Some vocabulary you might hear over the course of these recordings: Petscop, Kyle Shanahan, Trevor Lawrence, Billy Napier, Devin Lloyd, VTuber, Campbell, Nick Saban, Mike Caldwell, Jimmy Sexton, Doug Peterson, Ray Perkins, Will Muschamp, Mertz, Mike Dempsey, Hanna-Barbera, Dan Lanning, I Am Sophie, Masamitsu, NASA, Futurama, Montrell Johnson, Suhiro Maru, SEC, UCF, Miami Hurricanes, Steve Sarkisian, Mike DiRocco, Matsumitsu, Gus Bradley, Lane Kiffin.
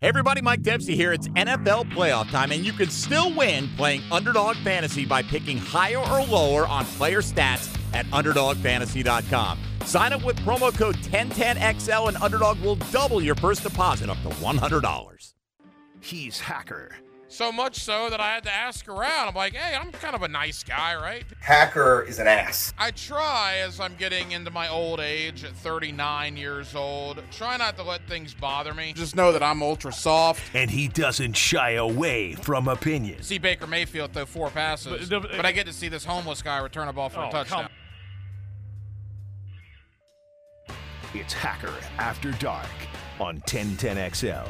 Hey everybody, Mike Dempsey here. It's NFL playoff time, and you can still win playing Underdog Fantasy by picking higher or lower on player stats at UnderdogFantasy.com. Sign up with promo code 1010XL, and Underdog will double your first deposit up to $100. He's Hacker. So much so that I had to ask around. I'm like, hey, I'm kind of a nice guy, right? Hacker is an ass. I try, as I'm getting into my old age at 39 years old, try not to let things bother me. Just know that I'm ultra soft. And he doesn't shy away from opinions. See Baker Mayfield throw four passes, but I get to see this homeless guy return a ball for a touchdown. It's Hacker After Dark on 1010XL.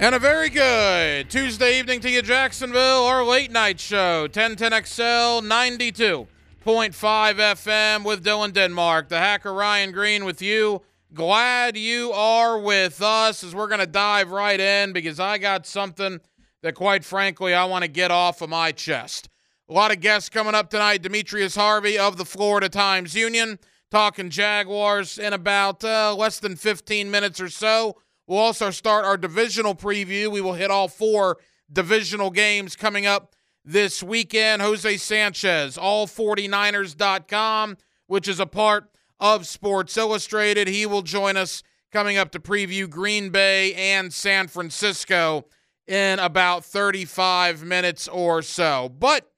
And a very good Tuesday evening to you, Jacksonville, our late-night show, 1010XL 92.5 FM with Dylan Denmark. The Hacker Ryan Green with you. Glad you are with us as we're going to dive right in because I got something that, quite frankly, I want to get off of my chest. A lot of guests coming up tonight. Demetrius Harvey of the Florida Times-Union talking Jaguars in about less than 15 minutes or so. We'll also start our divisional preview. We will hit all four divisional games coming up this weekend. Jose Sanchez, all49ers.com, which is a part of Sports Illustrated. He will join us coming up to preview Green Bay and San Francisco in about 35 minutes or so. But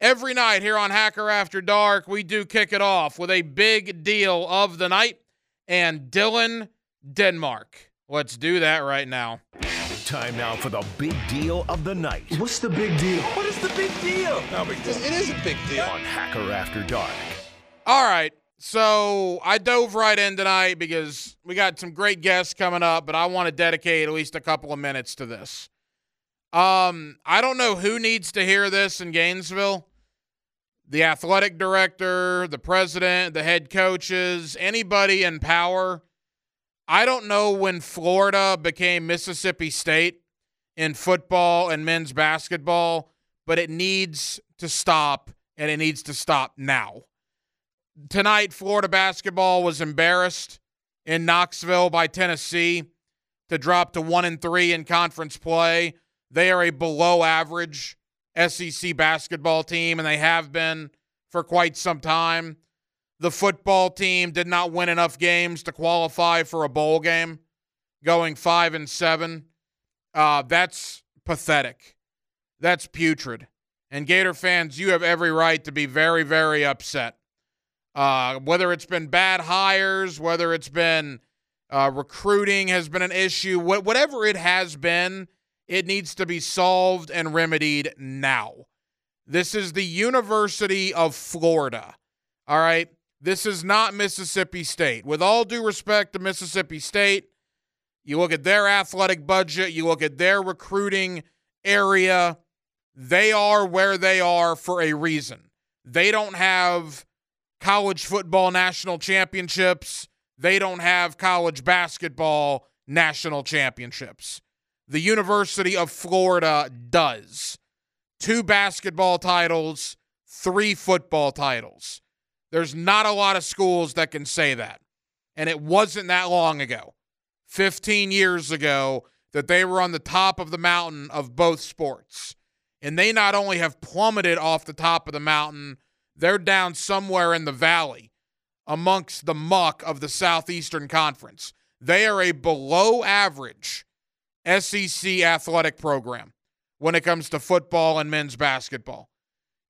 every night here on Hacker After Dark, we do kick it off with a big deal of the night and Dylan Denmark. Let's do that right now. Time now for the big deal of the night. What's the big deal? What is the big deal? No big deal. It is a big deal. On Hacker After Dark. All right, so I dove right in tonight because we got some great guests coming up, but I want to dedicate at least a couple of minutes to this. I don't know who needs to hear this in Gainesville. The athletic director, the president, the head coaches, anybody in power. I don't know when Florida became Mississippi State in football and men's basketball, but it needs to stop, and it needs to stop now. Tonight, Florida basketball was embarrassed in Knoxville by Tennessee to drop to 1-3 in conference play. They are a below-average SEC basketball team, and they have been for quite some time. The football team did not win enough games to qualify for a bowl game, going 5-7. That's pathetic. That's putrid. And Gator fans, you have every right to be very, very upset. Whether it's been bad hires, whether it's been recruiting has been an issue, whatever it has been, it needs to be solved and remedied now. This is the University of Florida, all right? This is not Mississippi State. With all due respect to Mississippi State, you look at their athletic budget, you look at their recruiting area, they are where they are for a reason. They don't have college football national championships. They don't have college basketball national championships. The University of Florida does. 2 basketball titles, 3 football titles. There's not a lot of schools that can say that. And it wasn't that long ago, 15 years ago, that they were on the top of the mountain of both sports. And they not only have plummeted off the top of the mountain, they're down somewhere in the valley amongst the muck of the Southeastern Conference. They are a below-average SEC athletic program when it comes to football and men's basketball.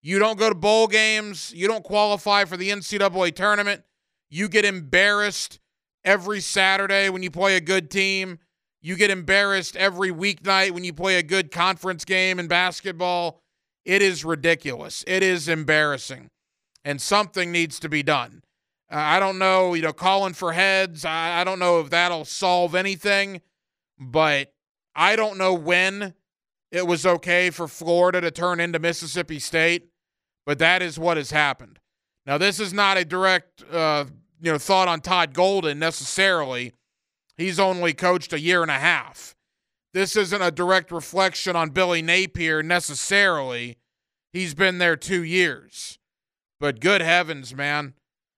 You don't go to bowl games. You don't qualify for the NCAA tournament. You get embarrassed every Saturday when you play a good team. You get embarrassed every weeknight when you play a good conference game in basketball. It is ridiculous. It is embarrassing. And something needs to be done. I don't know, calling for heads. I don't know if that'll solve anything, but I don't know when it was okay for Florida to turn into Mississippi State. But that is what has happened. Now, this is not a direct, thought on Todd Golden necessarily. He's only coached a year and a half. This isn't a direct reflection on Billy Napier necessarily. He's been there 2 years. But good heavens, man.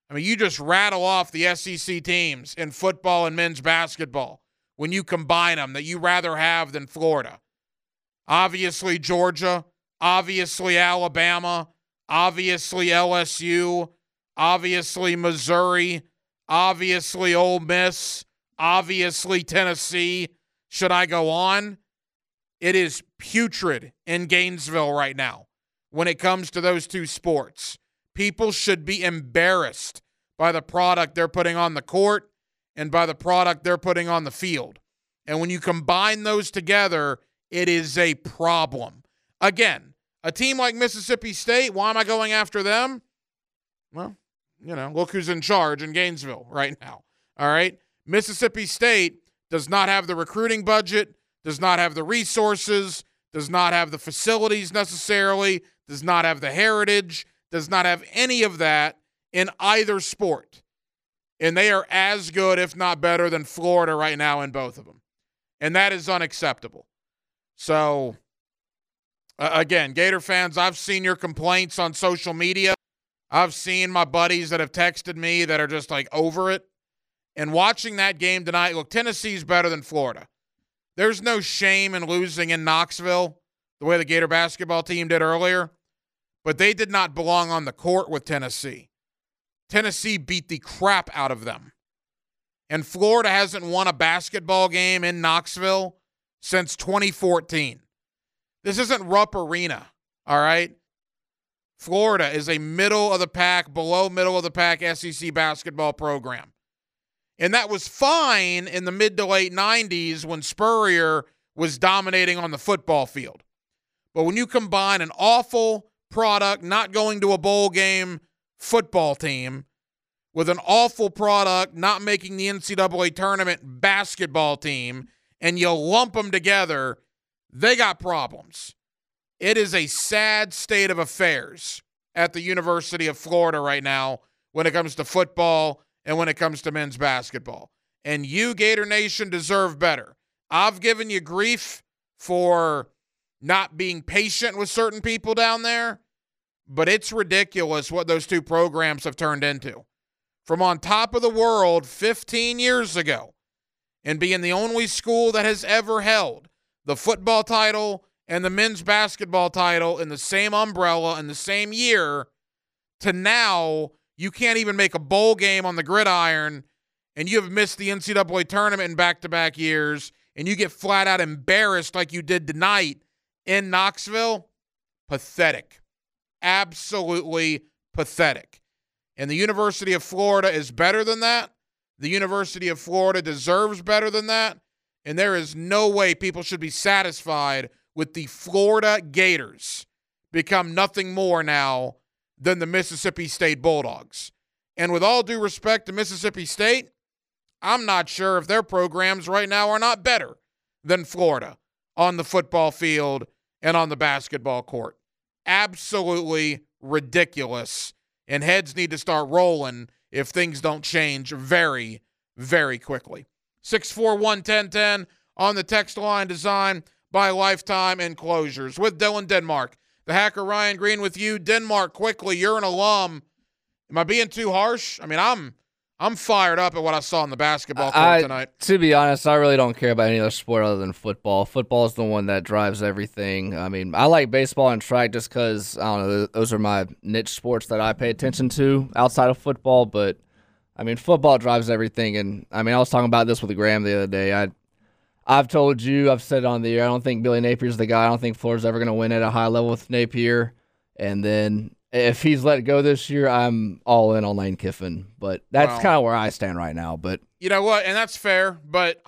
I mean, you just rattle off the SEC teams in football and men's basketball. when you combine them that you rather have than Florida? Obviously Georgia, obviously Alabama, obviously LSU, obviously Missouri, obviously Ole Miss, obviously Tennessee. Should I go on? It is putrid in Gainesville right now when it comes to those two sports. People should be embarrassed by the product they're putting on the court and by the product they're putting on the field. And when you combine those together, it is a problem. Again, a team like Mississippi State, why am I going after them? Well, you know, look who's in charge in Gainesville right now. All right? Mississippi State does not have the recruiting budget, does not have the resources, does not have the facilities necessarily, does not have the heritage, does not have any of that in either sport. And they are as good, if not better, than Florida right now in both of them. And that is unacceptable. So, again, Gator fans, I've seen your complaints on social media. I've seen my buddies that have texted me that are just like over it. And watching that game tonight, look, Tennessee's better than Florida. There's no shame in losing in Knoxville the way the Gator basketball team did earlier, but they did not belong on the court with Tennessee. Tennessee beat the crap out of them. And Florida hasn't won a basketball game in Knoxville since 2014. This isn't Rupp Arena, all right? Florida is a middle-of-the-pack, below-middle-of-the-pack SEC basketball program. And that was fine in the mid to late 90s when Spurrier was dominating on the football field. But when you combine an awful product, not going to a bowl game football team, with an awful product, not making the NCAA tournament basketball team, and you lump them together, they got problems. It is a sad state of affairs at the University of Florida right now when it comes to football and when it comes to men's basketball. And you, Gator Nation, deserve better. I've given you grief for not being patient with certain people down there, but it's ridiculous what those two programs have turned into. From on top of the world 15 years ago and being the only school that has ever held the football title and the men's basketball title in the same umbrella in the same year, to now you can't even make a bowl game on the gridiron, and you have missed the NCAA tournament in back-to-back years, and you get flat-out embarrassed like you did tonight in Knoxville. Pathetic. Absolutely pathetic. And the University of Florida is better than that. The University of Florida deserves better than that. And there is no way people should be satisfied with the Florida Gators become nothing more now than the Mississippi State Bulldogs. And with all due respect to Mississippi State, I'm not sure if their programs right now are not better than Florida on the football field and on the basketball court. Absolutely ridiculous. And heads need to start rolling if things don't change very, very quickly. 641-1010 on the text line, designed by Lifetime Enclosures. With Dylan Denmark, the Hacker Ryan Green with you. Denmark, quickly, you're an alum. Am I being too harsh? I mean, I'm fired up at what I saw in the basketball court tonight. To be honest, I really don't care about any other sport other than football. Football is the one that drives everything. I mean, I like baseball and track just because, I don't know, those are my niche sports that I pay attention to outside of football. But, I mean, football drives everything. And, I mean, I was talking about this with Graham the other day. I've told you, I've said it on the air, I don't think Billy Napier's the guy. I don't think Florida's ever going to win at a high level with Napier. And then if he's let go this year, I'm all in on Lane Kiffin. But that's kind of where I stand right now. But you know what? And that's fair. But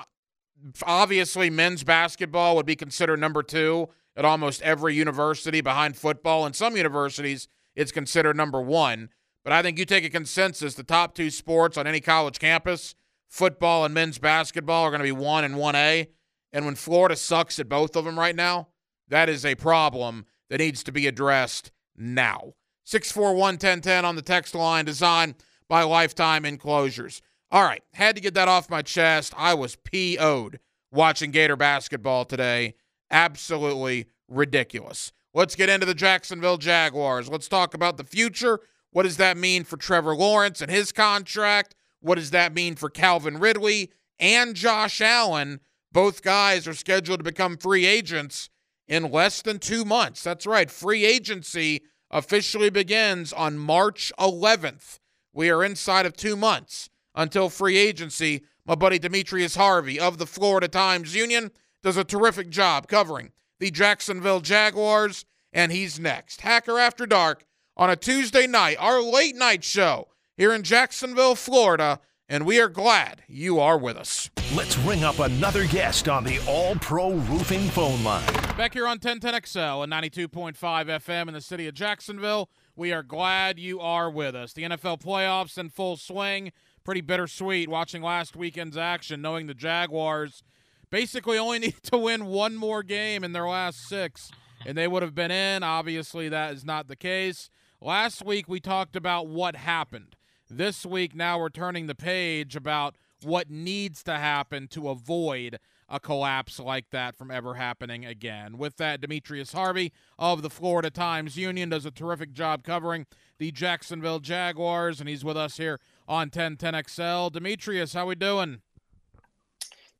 obviously men's basketball would be considered number two at almost every university behind football. In some universities, it's considered number one. But I think you take a consensus, the top two sports on any college campus, football and men's basketball, are going to be 1 and 1A. And when Florida sucks at both of them right now, that is a problem that needs to be addressed now. 641-1010 on the text line, designed by Lifetime Enclosures. All right, had to get that off my chest. I was PO'd watching Gator basketball today. Absolutely ridiculous. Let's get into the Jacksonville Jaguars. Let's talk about the future. What does that mean for Trevor Lawrence and his contract? What does that mean for Calvin Ridley and Josh Allen Both guys are scheduled to become free agents in less than 2 months. That's right. Free agency officially begins on March 11th. We are inside of 2 months until free agency. My buddy Demetrius Harvey of the Florida Times-Union does a terrific job covering the Jacksonville Jaguars, and he's next. Hacker After Dark on a Tuesday night, our late night show here in Jacksonville, Florida, and we are glad you are with us. Let's ring up another guest on the All-Pro Roofing phone line. Back here on 1010XL and 92.5 FM in the city of Jacksonville, we are glad you are with us. The NFL playoffs in full swing. Pretty bittersweet watching last weekend's action, knowing the Jaguars basically only need to win one more game in their last six, and they would have been in. Obviously, that is not the case. Last week, we talked about what happened. This week, now we're turning the page about what needs to happen to avoid a collapse like that from ever happening again. With that, Demetrius Harvey of the Florida Times-Union does a terrific job covering the Jacksonville Jaguars, and he's with us here on 1010XL. Demetrius, how we doing?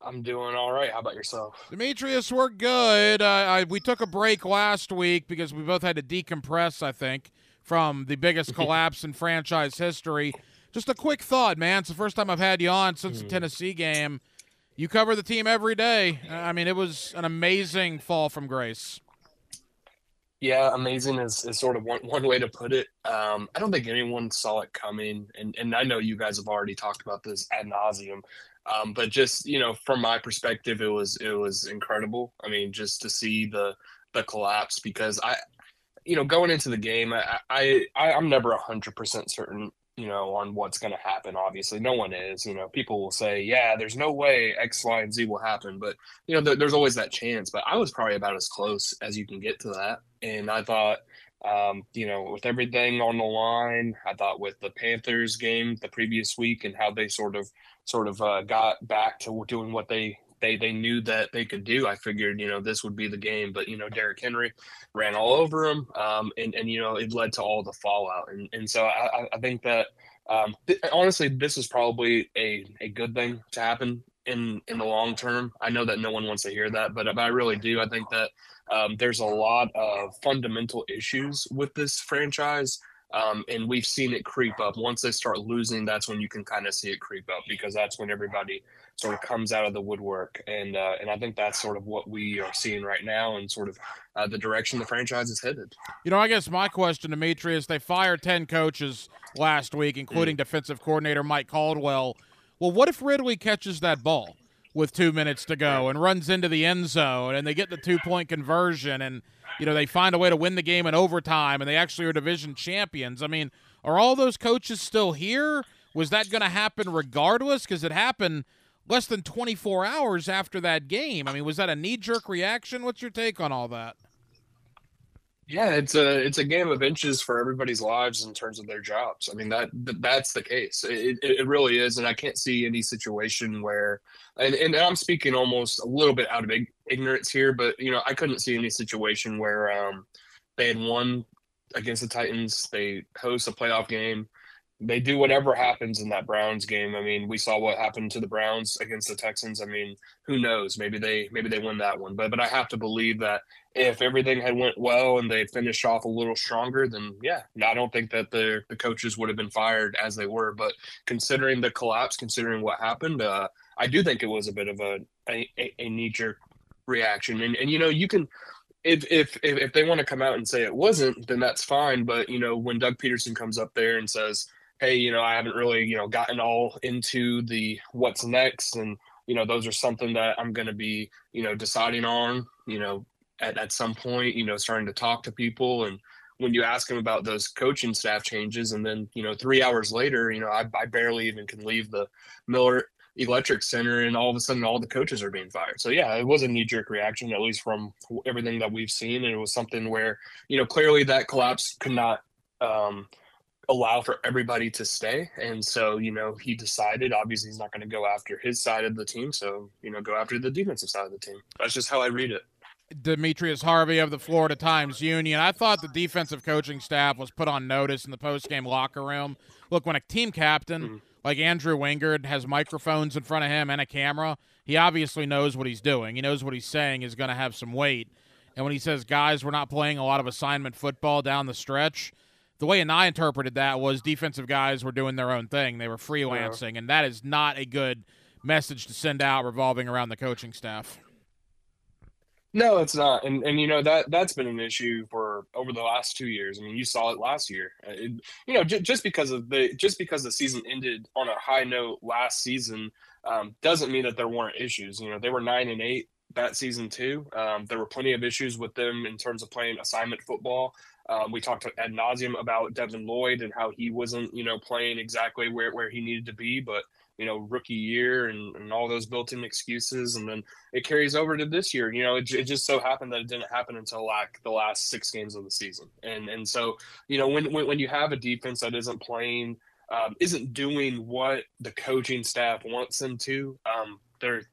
I'm doing all right. How about yourself? Demetrius, we're good. We took a break last week because we both had to decompress, I think, from the biggest collapse in franchise history. Just a quick thought, man. It's the first time I've had you on since the Tennessee game. You cover the team every day. I mean, it was an amazing fall from grace. Yeah, amazing is sort of one way to put it. I don't think anyone saw it coming, and I know you guys have already talked about this ad nauseum. But just, you know, from my perspective, it was incredible. I mean, just to see the collapse, because I, you know, going into the game, I'm never 100% certain, you know, on what's going to happen. Obviously, no one is. You know, people will say, yeah, there's no way X, Y, and Z will happen. But, you know, there's always that chance. But I was probably about as close as you can get to that. And I thought, you know, with everything on the line, I thought with the Panthers game the previous week and how they sort of got back to doing what they knew that they could do. I figured, you know, this would be the game, but, you know, Derrick Henry ran all over him, and you know, it led to all the fallout. And so I think that, honestly, this is probably a good thing to happen in the long term. I know that no one wants to hear that, but I really do. I think that there's a lot of fundamental issues with this franchise. And we've seen it creep up. Once they start losing, that's when you can kind of see it creep up, because that's when everybody sort of comes out of the woodwork. And I think that's sort of what we are seeing right now, and sort of the direction the franchise is headed. You know, I guess my question, Demetrius, they fired 10 coaches last week, including defensive coordinator Mike Caldwell. Well, what if Ridley catches that ball with 2 minutes to go and runs into the end zone and they get the 2-point conversion and, you know, they find a way to win the game in overtime and they actually are division champions? I mean, are all those coaches still here? Was that going to happen regardless? Because it happened less than 24 hours after that game. I mean, was that a knee-jerk reaction? What's your take on all that? Yeah, it's a game of inches for everybody's lives in terms of their jobs. I mean, that's the case. It really is, and I can't see any situation where – and I'm speaking almost a little bit out of ignorance here, but, you know, I couldn't see any situation where they had won against the Titans, they host a playoff game, they do whatever happens in that Browns game. I mean, we saw what happened to the Browns against the Texans. I mean, who knows? Maybe they win that one. But I have to believe that if everything had went well and they finished off a little stronger, then yeah, I don't think that the coaches would have been fired as they were. But considering the collapse, considering what happened, I do think it was a bit of a knee-jerk reaction. And you know, you can. If they want to come out and say it wasn't, then that's fine. But, you know, when Doug Peterson comes up there and says, hey, you know, I haven't really, you know, gotten all into the what's next, and, you know, those are something that I'm going to be, you know, deciding on, you know, at some point, you know, starting to talk to people. And when you ask him about those coaching staff changes, and then, you know, 3 hours later, you know, I barely even can leave the Miller Electric Center, and all of a sudden all the coaches are being fired. So yeah, it was a knee-jerk reaction, at least from everything that we've seen. And it was something where, you know, clearly that collapse could not allow for everybody to stay. And so, you know, he decided obviously he's not going to go after his side of the team, so, you know, go after the defensive side of the team. That's just how I read it. Demetrius Harvey of the Florida Times-Union. I thought the defensive coaching staff was put on notice in the post-game locker room. Look, when a team captain Like Andrew Wingard has microphones in front of him and a camera. He obviously knows what he's doing. He knows what he's saying is going to have some weight. And when he says, guys, we're not playing a lot of assignment football down the stretch, the way and I interpreted that was defensive guys were doing their own thing. They were freelancing, and that is not a good message to send out revolving around the coaching staff. No, it's not. And you know, that's been an issue for over the last 2 years. I mean, you saw it last year. Just because the season ended on a high note last season doesn't mean that there weren't issues. You know, they were 9-8 that season too. There were plenty of issues with them in terms of playing assignment football. We talked ad nauseum about Devin Lloyd and how he wasn't, you know, playing exactly where he needed to be, but you know, rookie year and all those built-in excuses. And then it carries over to this year. You know, it just so happened that it didn't happen until like the last 6 games of the season. And so, you know, when you have a defense that isn't playing, isn't doing what the coaching staff wants them to,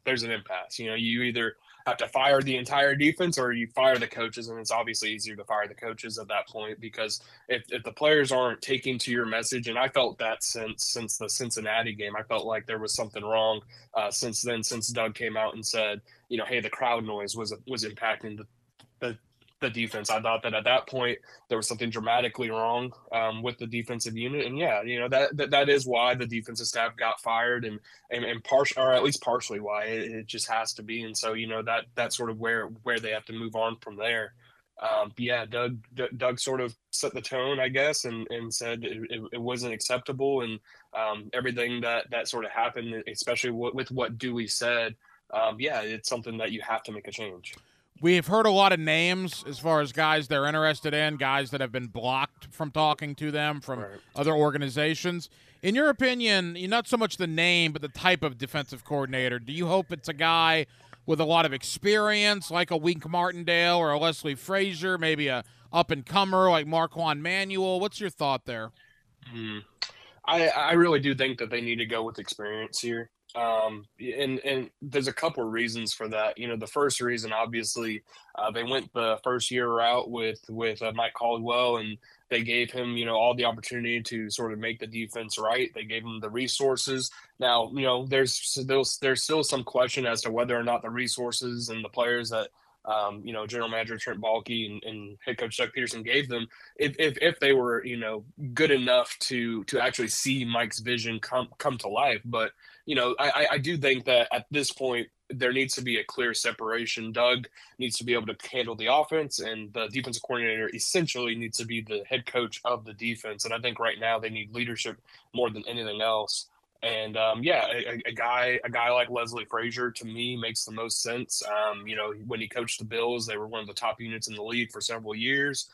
there's an impasse. You know, you either have to fire the entire defense or you fire the coaches. And it's obviously easier to fire the coaches at that point, because if the players aren't taking to your message, and I felt that since the Cincinnati game, I felt like there was something wrong since then, since Doug came out and said, you know, hey, the crowd noise was impacting the defense. I thought that at that point there was something dramatically wrong with the defensive unit, and yeah, you know, that is why the defensive staff got fired, and partially, or at least partially, why it just has to be. And so, you know, that's sort of where they have to move on from there. Yeah, Doug sort of set the tone, I guess, and said it wasn't acceptable, and everything that sort of happened, especially with what Dewey said. Yeah, it's something that you have to make a change. We've heard a lot of names as far as guys they're interested in, guys that have been blocked from talking to them from other organizations. In your opinion, not so much the name, but the type of defensive coordinator, do you hope it's a guy with a lot of experience, like a Wink Martindale or a Leslie Frazier, maybe a up-and-comer like Marquand Manuel? What's your thought there? I really do think that they need to go with experience here. And there's a couple of reasons for that. You know, the first reason, obviously, they went the first year route with Mike Caldwell, and they gave him, you know, all the opportunity to sort of make the defense right. They gave him the resources. Now, you know, there's still some question as to whether or not the resources and the players that you know, General Manager Trent Baalke and head coach Doug Peterson gave them, if they were, you know, good enough to actually see Mike's vision come to life. But, you know, I do think that at this point there needs to be a clear separation. Doug needs to be able to handle the offense, and the defensive coordinator essentially needs to be the head coach of the defense. And I think right now they need leadership more than anything else. And, yeah, a guy like Leslie Frazier, to me, makes the most sense. You know, when he coached the Bills, they were one of the top units in the league for several years.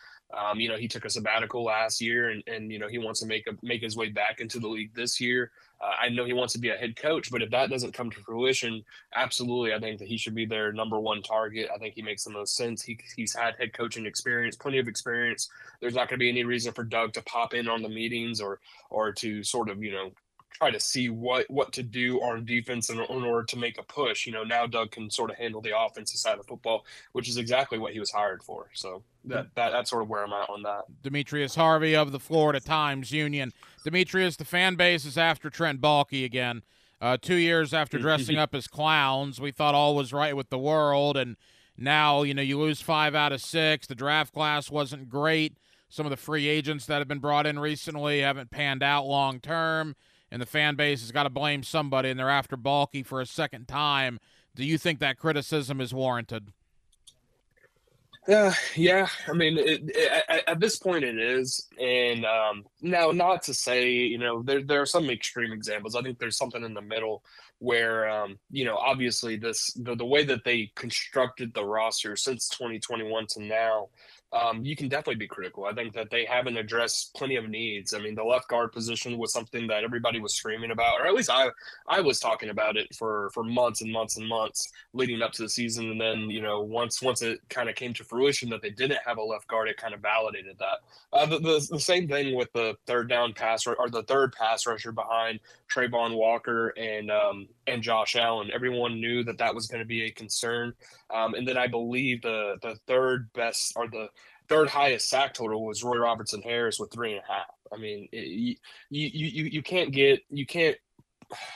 You know, he took a sabbatical last year, and you know, he wants to make his way back into the league this year. I know he wants to be a head coach, but if that doesn't come to fruition, absolutely, I think that he should be their number one target. I think he makes the most sense. He's had head coaching experience, plenty of experience. There's not going to be any reason for Doug to pop in on the meetings or to sort of, you know, try to see what to do on defense in order to make a push. You know, now Doug can sort of handle the offensive side of football, which is exactly what he was hired for. So that's sort of where I'm at on that. Demetrius Harvey of the Florida Times-Union. Demetrius, the fan base is after Trent Baalke again. 2 years after dressing up as clowns, we thought all was right with the world, and now, you know, you lose 5 out of 6. The draft class wasn't great. Some of the free agents that have been brought in recently haven't panned out long term. And the fan base has got to blame somebody, and they're after Baalke for a second time. Do you think that criticism is warranted? Yeah. I mean, at this point it is. And now, not to say, you know, there are some extreme examples. I think there's something in the middle where, you know, obviously the way that they constructed the roster since 2021 to now, you can definitely be critical. I think that they haven't addressed plenty of needs. I mean, the left guard position was something that everybody was screaming about, or at least I was talking about it for months and months and months leading up to the season. And then, you know, once it kind of came to fruition that they didn't have a left guard, it kind of validated that. The same thing with the third down pass or the third pass rusher behind Trayvon Walker and Josh Allen. Everyone knew that was going to be a concern. And then I believe the third best or the third highest sack total was Roy Robertson Harris with 3.5. I mean, you can't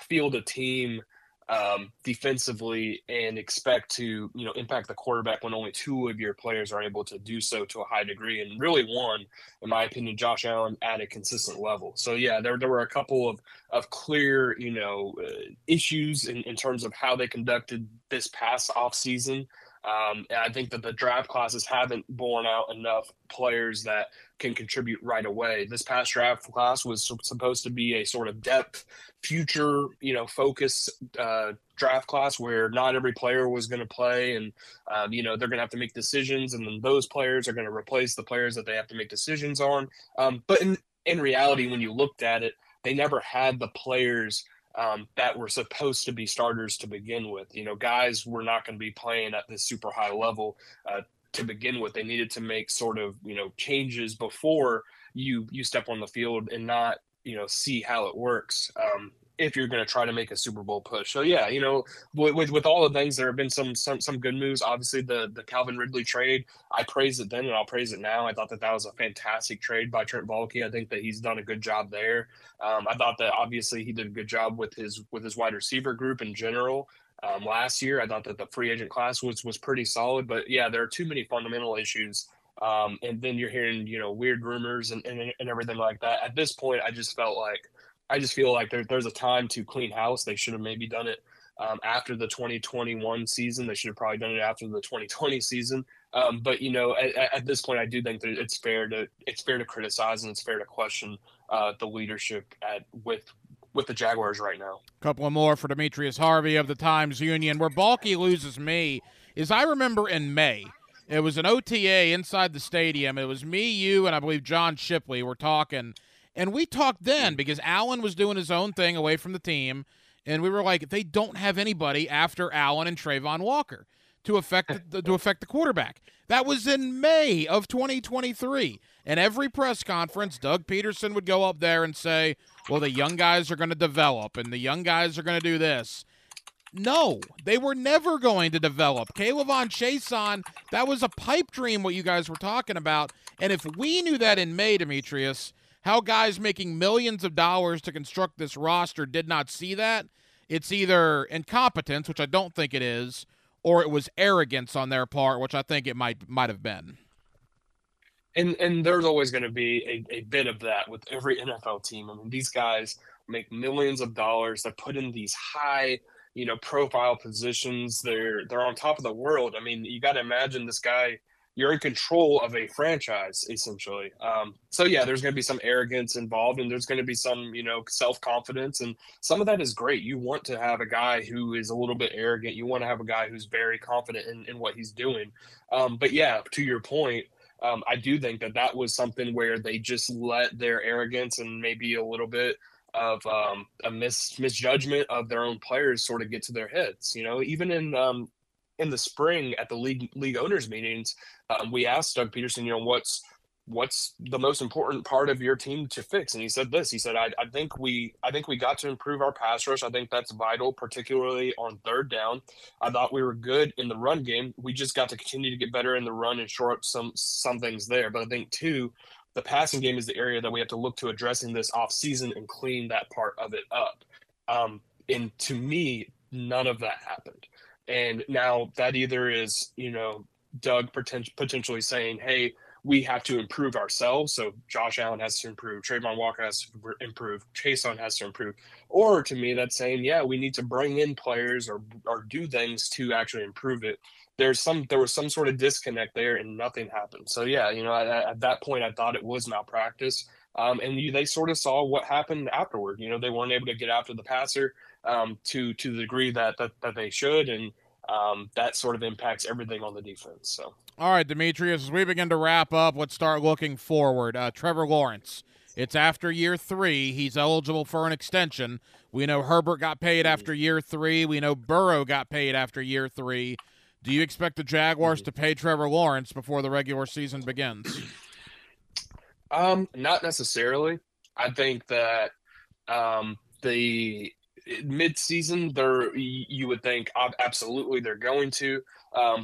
field a team defensively and expect to, you know, impact the quarterback when only two of your players are able to do so to a high degree, and really one, in my opinion, Josh Allen at a consistent level. So yeah, there were a couple of clear, you know, issues in terms of how they conducted this past offseason. And I think that the draft classes haven't borne out enough players that can contribute right away. This past draft class was supposed to be a sort of depth, future, you know, focus draft class where not every player was going to play, and you know, they're going to have to make decisions, and then those players are going to replace the players that they have to make decisions on. But in reality, when you looked at it, they never had the players that were supposed to be starters to begin with. You know, guys were not going to be playing at this super high level to begin with. They needed to make sort of, you know, changes before you step on the field and not, you know, see how it works if you're going to try to make a Super Bowl push. So yeah, you know, with all the things, there have been some good moves. Obviously, the Calvin Ridley trade, I praised it then and I'll praise it now. I thought that was a fantastic trade by Trent Baalke. I think that he's done a good job there. I thought that obviously he did a good job with his wide receiver group in general. Last year, I thought that the free agent class was pretty solid, but yeah, there are too many fundamental issues. And then you're hearing, you know, weird rumors and everything like that. At this point, I just feel like there's a time to clean house. They should have maybe done it after the 2021 season. They should have probably done it after the 2020 season. But you know, at this point, I do think that it's fair to criticize, and it's fair to question the leadership with the Jaguars right now. A couple more for Demetrius Harvey of the Times-Union. Where Baalke loses me is I remember in May, it was an OTA inside the stadium. It was me, you, and I believe John Shipley were talking. And we talked then because Allen was doing his own thing away from the team. And we were like, they don't have anybody after Allen and Trayvon Walker to affect the quarterback. That was in May of 2023. And every press conference, Doug Peterson would go up there and say, well, the young guys are going to develop and the young guys are going to do this. No, they were never going to develop. Kayvon Chason, that was a pipe dream what you guys were talking about. And if we knew that in May, Demetrius, how guys making millions of dollars to construct this roster did not see that, it's either incompetence, which I don't think it is, or it was arrogance on their part, which I think it might have been. And there's always going to be a bit of that with every NFL team. I mean, these guys make millions of dollars. They're put in these high, you know, profile positions. They're on top of the world. I mean, you got to imagine this guy. You're in control of a franchise, essentially. So yeah, there's going to be some arrogance involved, and there's going to be some, you know, self-confidence, and some of that is great. You want to have a guy who is a little bit arrogant. You want to have a guy who's very confident in what he's doing. But yeah, to your point, I do think that was something where they just let their arrogance and maybe a little bit of a misjudgment of their own players sort of get to their heads. You know, even in the spring at the league owners meetings, we asked Doug Peterson, you know, what's the most important part of your team to fix? And he said this, he said, I think we got to improve our pass rush. I think that's vital, particularly on third down. I thought we were good in the run game. We just got to continue to get better in the run and shore up some things there. But I think too, the passing game is the area that we have to look to addressing this off season and clean that part of it up. And to me, none of that happened. And now that either is, you know, Doug potentially saying, hey, we have to improve ourselves. So Josh Allen has to improve. Trayvon Walker has to improve. Chason has to improve. Or to me, that's saying, yeah, we need to bring in players or do things to actually improve it. There was some sort of disconnect there, and nothing happened. So, yeah, you know, at that point, I thought it was malpractice. And they sort of saw what happened afterward. You know, they weren't able to get after the passer to the degree that they should, and that sort of impacts everything on the defense. So, all right, Demetrius, as we begin to wrap up, let's start looking forward. Trevor Lawrence, it's after year 3. He's eligible for an extension. We know Herbert got paid after year 3. We know Burrow got paid after year 3. Do you expect the Jaguars to pay Trevor Lawrence before the regular season begins? Not necessarily. I think that mid-season, you would think absolutely they're going to.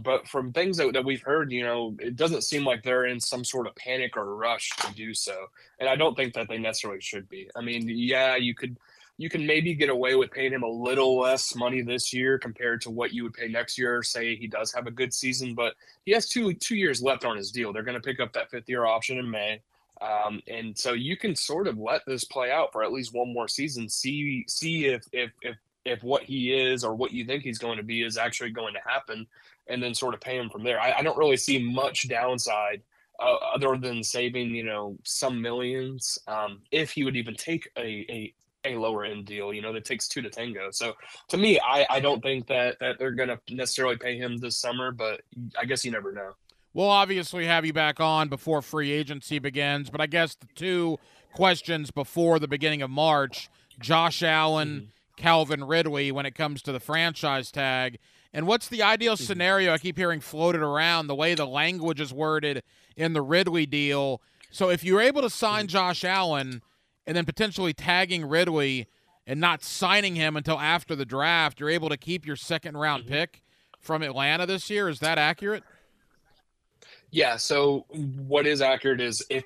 But from things that we've heard, you know, it doesn't seem like they're in some sort of panic or rush to do so. And I don't think that they necessarily should be. I mean, yeah, you can maybe get away with paying him a little less money this year compared to what you would pay next year, say he does have a good season, but he has two years left on his deal. They're going to pick up that fifth-year option in May. And so you can sort of let this play out for at least one more season, see if what he is or what you think he's going to be is actually going to happen, and then sort of pay him from there. I don't really see much downside other than saving, you know, some millions, if he would even take a lower end deal. You know, that takes two to tango. So to me, I don't think that they're going to necessarily pay him this summer, but I guess you never know. We'll obviously have you back on before free agency begins, but I guess the two questions before the beginning of March, Josh Allen, Calvin Ridley, when it comes to the franchise tag, and what's the ideal scenario I keep hearing floated around, the way the language is worded in the Ridley deal. So if you're able to sign Josh Allen and then potentially tagging Ridley and not signing him until after the draft, you're able to keep your second-round pick from Atlanta this year. Is that accurate? Yeah, so what is accurate is if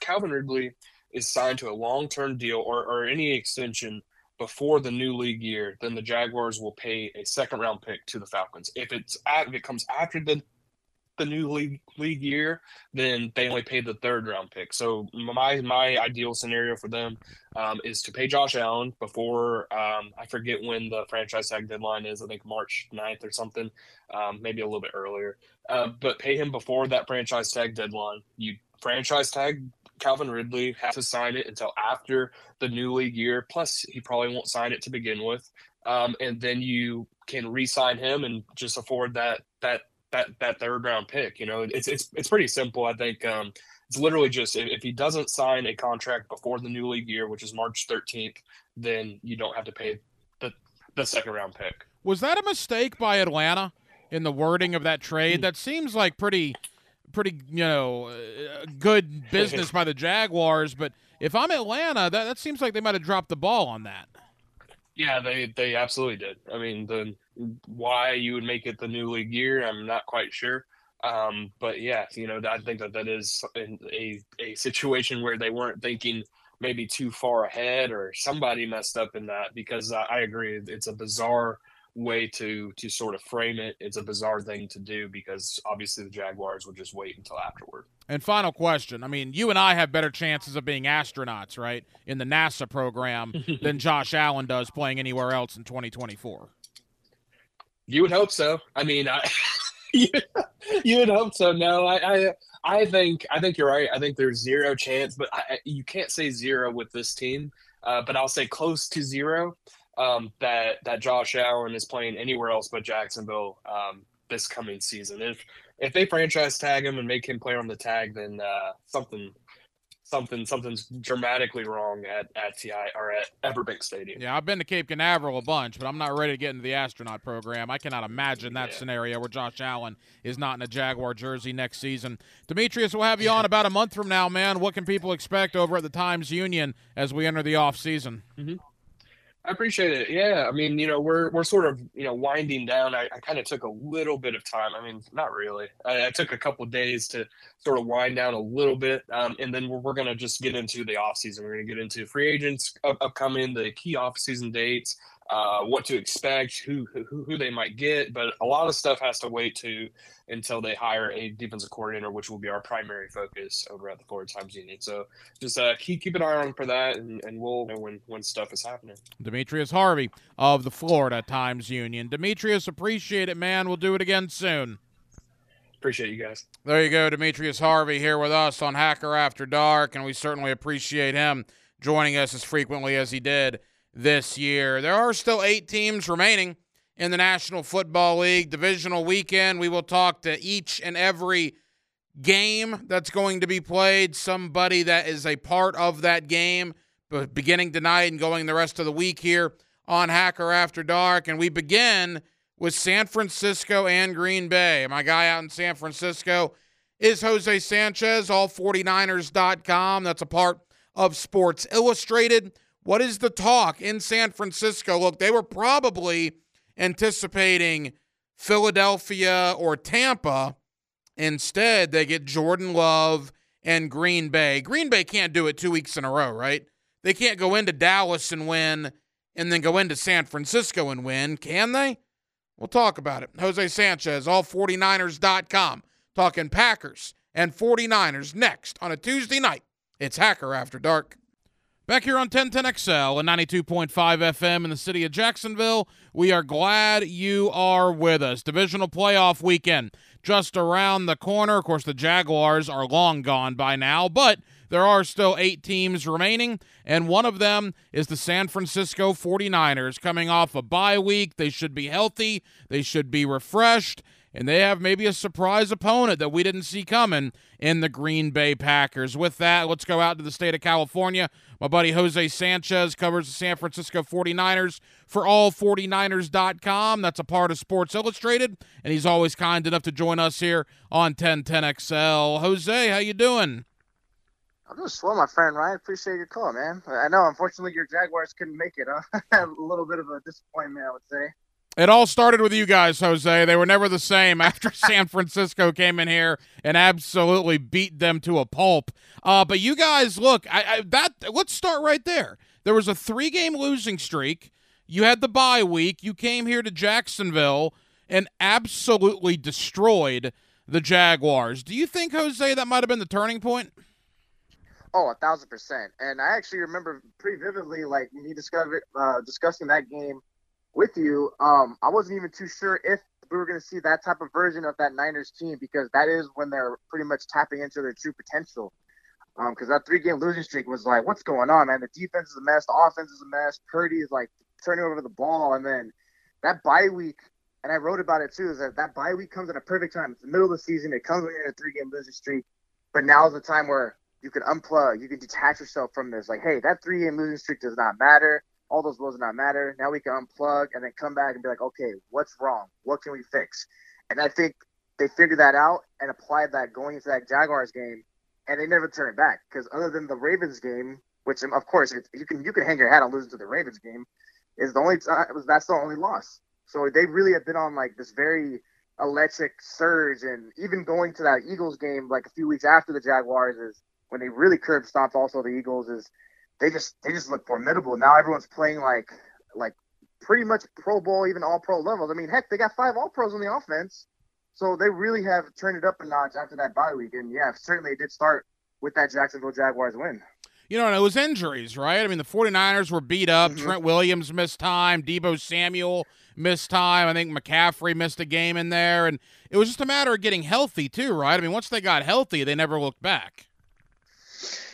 Calvin Ridley is signed to a long-term deal or any extension before the new league year, then the Jaguars will pay a second-round pick to the Falcons. If it comes after the new league year, then they only pay the third-round pick. So my ideal scenario for them is to pay Josh Allen before I forget when the franchise tag deadline is. I think March 9th or something, maybe a little bit earlier. But pay him before that franchise tag deadline. You franchise tag Calvin Ridley, have to sign it until after the new league year, plus he probably won't sign it to begin with. And then you can re-sign him and just afford that third round pick. You know, it's pretty simple. I think it's literally just if he doesn't sign a contract before the new league year, which is March 13th, then you don't have to pay the second round pick. Was that a mistake by Atlanta in the wording of that trade? That seems like pretty good business by the Jaguars. But if I'm Atlanta, that seems like they might have dropped the ball on that. Yeah, they absolutely did. I mean, why you would make it the new league year, I'm not quite sure. But yeah, you know, I think that is a situation where they weren't thinking maybe too far ahead, or somebody messed up in that, because I agree, it's a bizarre way to sort of frame it. It's a bizarre thing to do, because obviously the Jaguars would just wait until afterward. And final question. I mean, you and I have better chances of being astronauts, right, in the NASA program than Josh Allen does playing anywhere else in 2024. You would hope so. I mean, you would hope so. No, I think you're right. I think there's zero chance, but you can't say zero with this team, but I'll say close to zero. That Josh Allen is playing anywhere else but Jacksonville this coming season. If they franchise tag him and make him play on the tag, then something's dramatically wrong at TI or at Everbank Stadium. Yeah, I've been to Cape Canaveral a bunch, but I'm not ready to get into the astronaut program. I cannot imagine that scenario where Josh Allen is not in a Jaguar jersey next season. Demetrius, we'll have you on about a month from now, man. What can people expect over at the Times-Union as we enter the off season? I appreciate it. Yeah, I mean, you know, we're sort of, you know, winding down. I kind of took a little bit of time. I mean, not really. I took a couple of days to sort of wind down a little bit, and then we're going to just get into the off season. We're going to get into free agents upcoming, the key off season dates, what to expect, who they might get. But a lot of stuff has to wait until they hire a defensive coordinator, which will be our primary focus over at the Florida Times-Union. So just keep an eye on for that, and we'll know when stuff is happening. Demetrius Harvey of the Florida Times-Union. Demetrius, appreciate it, man. We'll do it again soon. Appreciate you guys. There you go, Demetrius Harvey here with us on Hacker After Dark, and we certainly appreciate him joining us as frequently as he did this year. There are still 8 teams remaining in the National Football League divisional weekend. We will talk to each and every game that's going to be played, somebody that is a part of that game, but beginning tonight and going the rest of the week here on Hacker After Dark. And we begin with San Francisco and Green Bay. My guy out in San Francisco is Jose Sanchez, all49ers.com. That's a part of Sports Illustrated. What is the talk in San Francisco? Look, they were probably anticipating Philadelphia or Tampa. Instead, they get Jordan Love and Green Bay. Green Bay can't do it 2 weeks in a row, right? They can't go into Dallas and win and then go into San Francisco and win, can they? We'll talk about it. Jose Sanchez, all49ers.com, talking Packers and 49ers next on a Tuesday night. It's Hacker After Dark. Back here on 1010XL and 92.5 FM in the city of Jacksonville, we are glad you are with us. Divisional playoff weekend just around the corner. Of course, the Jaguars are long gone by now, but there are still 8 teams remaining, and one of them is the San Francisco 49ers coming off a bye week. They should be healthy. They should be refreshed. And they have maybe a surprise opponent that we didn't see coming in the Green Bay Packers. With that, let's go out to the state of California. My buddy Jose Sanchez covers the San Francisco 49ers for all49ers.com. That's a part of Sports Illustrated, and he's always kind enough to join us here on 1010XL. Jose, how you doing? I'm doing swell, my friend Ryan. Appreciate your call, man. I know, unfortunately, your Jaguars couldn't make it, huh? A little bit of a disappointment, I would say. It all started with you guys, Jose. They were never the same after San Francisco came in here and absolutely beat them to a pulp. But you guys, look, let's start right there. There was a 3-game losing streak. You had the bye week. You came here to Jacksonville and absolutely destroyed the Jaguars. Do you think, Jose, that might have been the turning point? Oh, 1,000%. And I actually remember pretty vividly, like, me discussing that game with you. I wasn't even too sure if we were going to see that type of version of that Niners team, because that is when they're pretty much tapping into their true potential. Because that 3-game losing streak was like, what's going on, man? The defense is a mess. The offense is a mess. Purdy is like turning over the ball. And then that bye week, and I wrote about it too, is that that bye week comes at a perfect time. It's the middle of the season. It comes in a 3-game losing streak. But now is the time where you can unplug. You can detach yourself from this. Like, hey, that 3-game losing streak does not matter. All those blows do not matter. Now we can unplug and then come back and be like, okay, what's wrong? What can we fix? And I think they figured that out and applied that going into that Jaguars game, and they never turned back. Because other than the Ravens game, which of course you can hang your hat on losing to the Ravens game, is the only time that's the only loss. So they really have been on like this very electric surge, and even going to that Eagles game like a few weeks after the Jaguars is when they really curb stomped also the Eagles is. They just look formidable. Now everyone's playing like pretty much Pro Bowl, even All-Pro levels. I mean, heck, they got 5 All-Pros on the offense. So they really have turned it up a notch after that bye week. And, yeah, certainly it did start with that Jacksonville Jaguars win. You know, and it was injuries, right? I mean, the 49ers were beat up. Mm-hmm. Trent Williams missed time. Debo Samuel missed time. I think McCaffrey missed a game in there. And it was just a matter of getting healthy too, right? I mean, once they got healthy, they never looked back.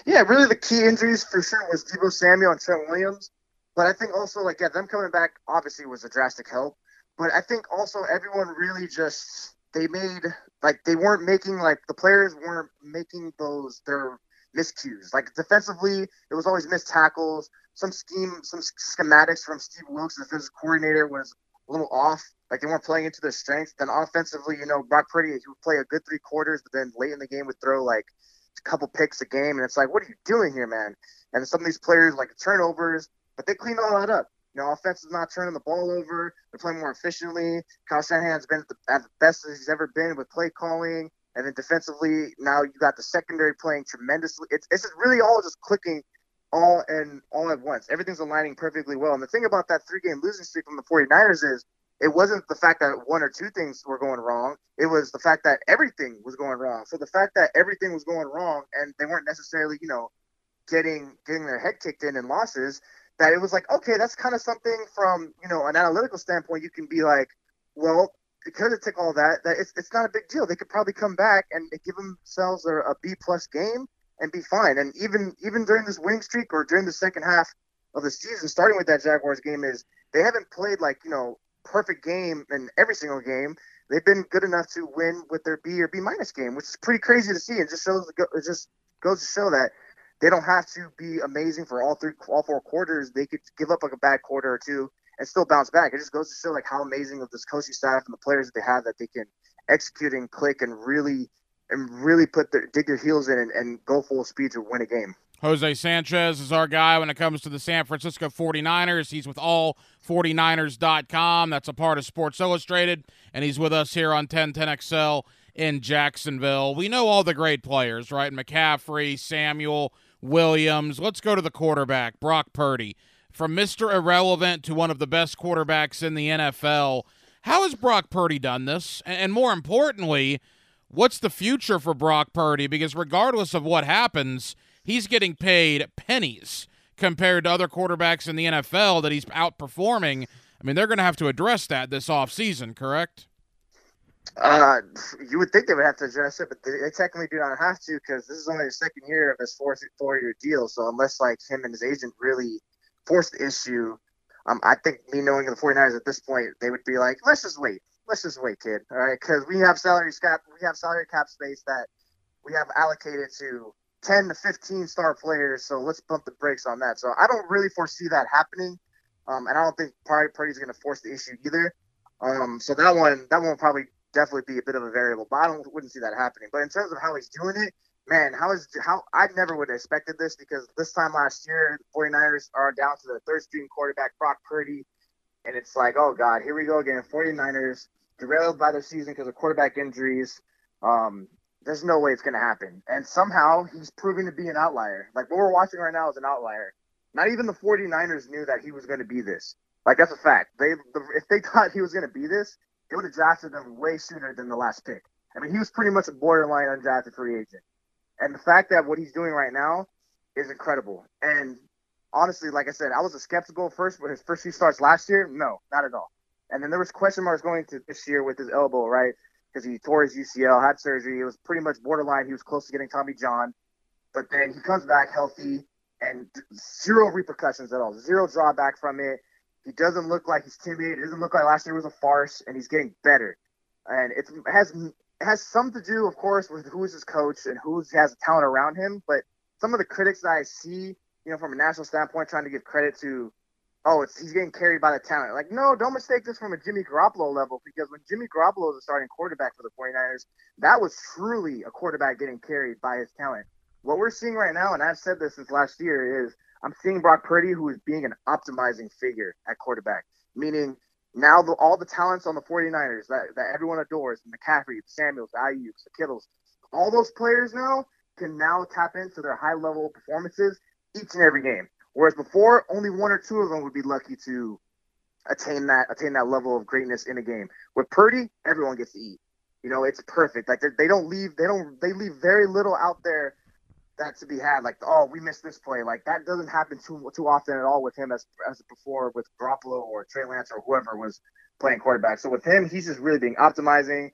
Yeah, really the key injuries for sure was Deebo Samuel and Trent Williams. But I think also, like, yeah, them coming back obviously was a drastic help. But I think also everyone really just – they made – like, they weren't making – like, the players weren't making their miscues. Like, defensively, it was always missed tackles. Some schematics from Steve Wilkes, the defensive coordinator, was a little off. Like, they weren't playing into their strengths. Then offensively, you know, Brock Purdy, he would play a good 3 quarters, but then late in the game would throw, like – couple picks a game, and it's like, what are you doing here, man? And some of these players like turnovers, but they cleaned all that up. You know, offense is not turning the ball over. They're playing more efficiently. Kyle Shanahan's been at the best as he's ever been with play calling, and then defensively now you got the secondary playing tremendously. It's just really all just clicking all at once. Everything's aligning perfectly well. And the thing about that 3-game losing streak from the 49ers is it wasn't the fact that 1 or 2 things were going wrong. It was the fact that everything was going wrong. So the fact that everything was going wrong and they weren't necessarily, you know, getting their head kicked in losses, that it was like, okay, that's kind of something from, you know, an analytical standpoint. You can be like, well, because it took all that it's not a big deal. They could probably come back and give themselves a B-plus game and be fine. And even during this winning streak or during the second half of the season, starting with that Jaguars game, is they haven't played like, you know, perfect game in every single game. They've been good enough to win with their B or B-minus game, which is pretty crazy to see. It just goes to show that they don't have to be amazing for all 4 quarters. They could give up like a bad quarter or two and still bounce back. It just goes to show like how amazing of this coaching staff and the players that they have, that they can execute and click and really put dig their heels in and go full speed to win a game. Jose Sanchez is our guy when it comes to the San Francisco 49ers. He's with all49ers.com. That's a part of Sports Illustrated, and he's with us here on 1010XL in Jacksonville. We know all the great players, right? McCaffrey, Samuel, Williams. Let's go to the quarterback, Brock Purdy. From Mr. Irrelevant to one of the best quarterbacks in the NFL, how has Brock Purdy done this? And more importantly, what's the future for Brock Purdy? Because regardless of what happens, he's getting paid pennies compared to other quarterbacks in the NFL that he's outperforming. I mean, they're going to have to address that this offseason, correct? You would think they would have to address it, but they technically do not have to because this is only the second year of his four-year deal. So unless like him and his agent really force the issue, I think me knowing the 49ers at this point, they would be like, let's just wait, kid. All right, because we have salary cap space that we have allocated to 10 to 15 star players, so let's bump the brakes on that. So I don't really foresee that happening, and I don't think Purdy's going to force the issue either. So that one probably definitely be a bit of a variable, but I wouldn't see that happening. But in terms of how he's doing it, man, how I never would have expected this, because this time last year, the 49ers are down to the third string quarterback, Brock Purdy, and it's like, oh, God, here we go again. 49ers derailed by their season because of quarterback injuries. There's no way it's going to happen. And somehow he's proving to be an outlier. Like, what we're watching right now is an outlier. Not even the 49ers knew that he was going to be this. Like, that's a fact. If they thought he was going to be this, they would have drafted him way sooner than the last pick. I mean, he was pretty much a borderline undrafted free agent. And the fact that what he's doing right now is incredible. And honestly, like I said, I was a skeptical first with his first few starts last year. No, not at all. And then there was question marks going to this year with his elbow, right? Because he tore his UCL, had surgery. It was pretty much borderline. He was close to getting Tommy John. But then he comes back healthy and zero repercussions at all. Zero drawback from it. He doesn't look like he's timid. It doesn't look like last year was a farce, and he's getting better. And it has some to do, of course, with who's his coach and who has the talent around him. But some of the critics that I see, you know, from a national standpoint, trying to give credit to, he's getting carried by the talent. Like, no, don't mistake this from a Jimmy Garoppolo level, because when Jimmy Garoppolo was a starting quarterback for the 49ers, that was truly a quarterback getting carried by his talent. What we're seeing right now, and I've said this since last year, is I'm seeing Brock Purdy, who is being an optimizing figure at quarterback, meaning now all the talents on the 49ers that everyone adores, the McCaffrey, the Samuels, the Ayuks, the Kittles, all those players now can now tap into their high-level performances each and every game. Whereas before, only one or two of them would be lucky to attain that level of greatness in a game. With Purdy, everyone gets to eat. You know, it's perfect. Like they leave very little out there that to be had. Like, oh, we missed this play. Like, that doesn't happen too often at all with him as before with Garoppolo or Trey Lance or whoever was playing quarterback. So with him, he's just really being optimizing.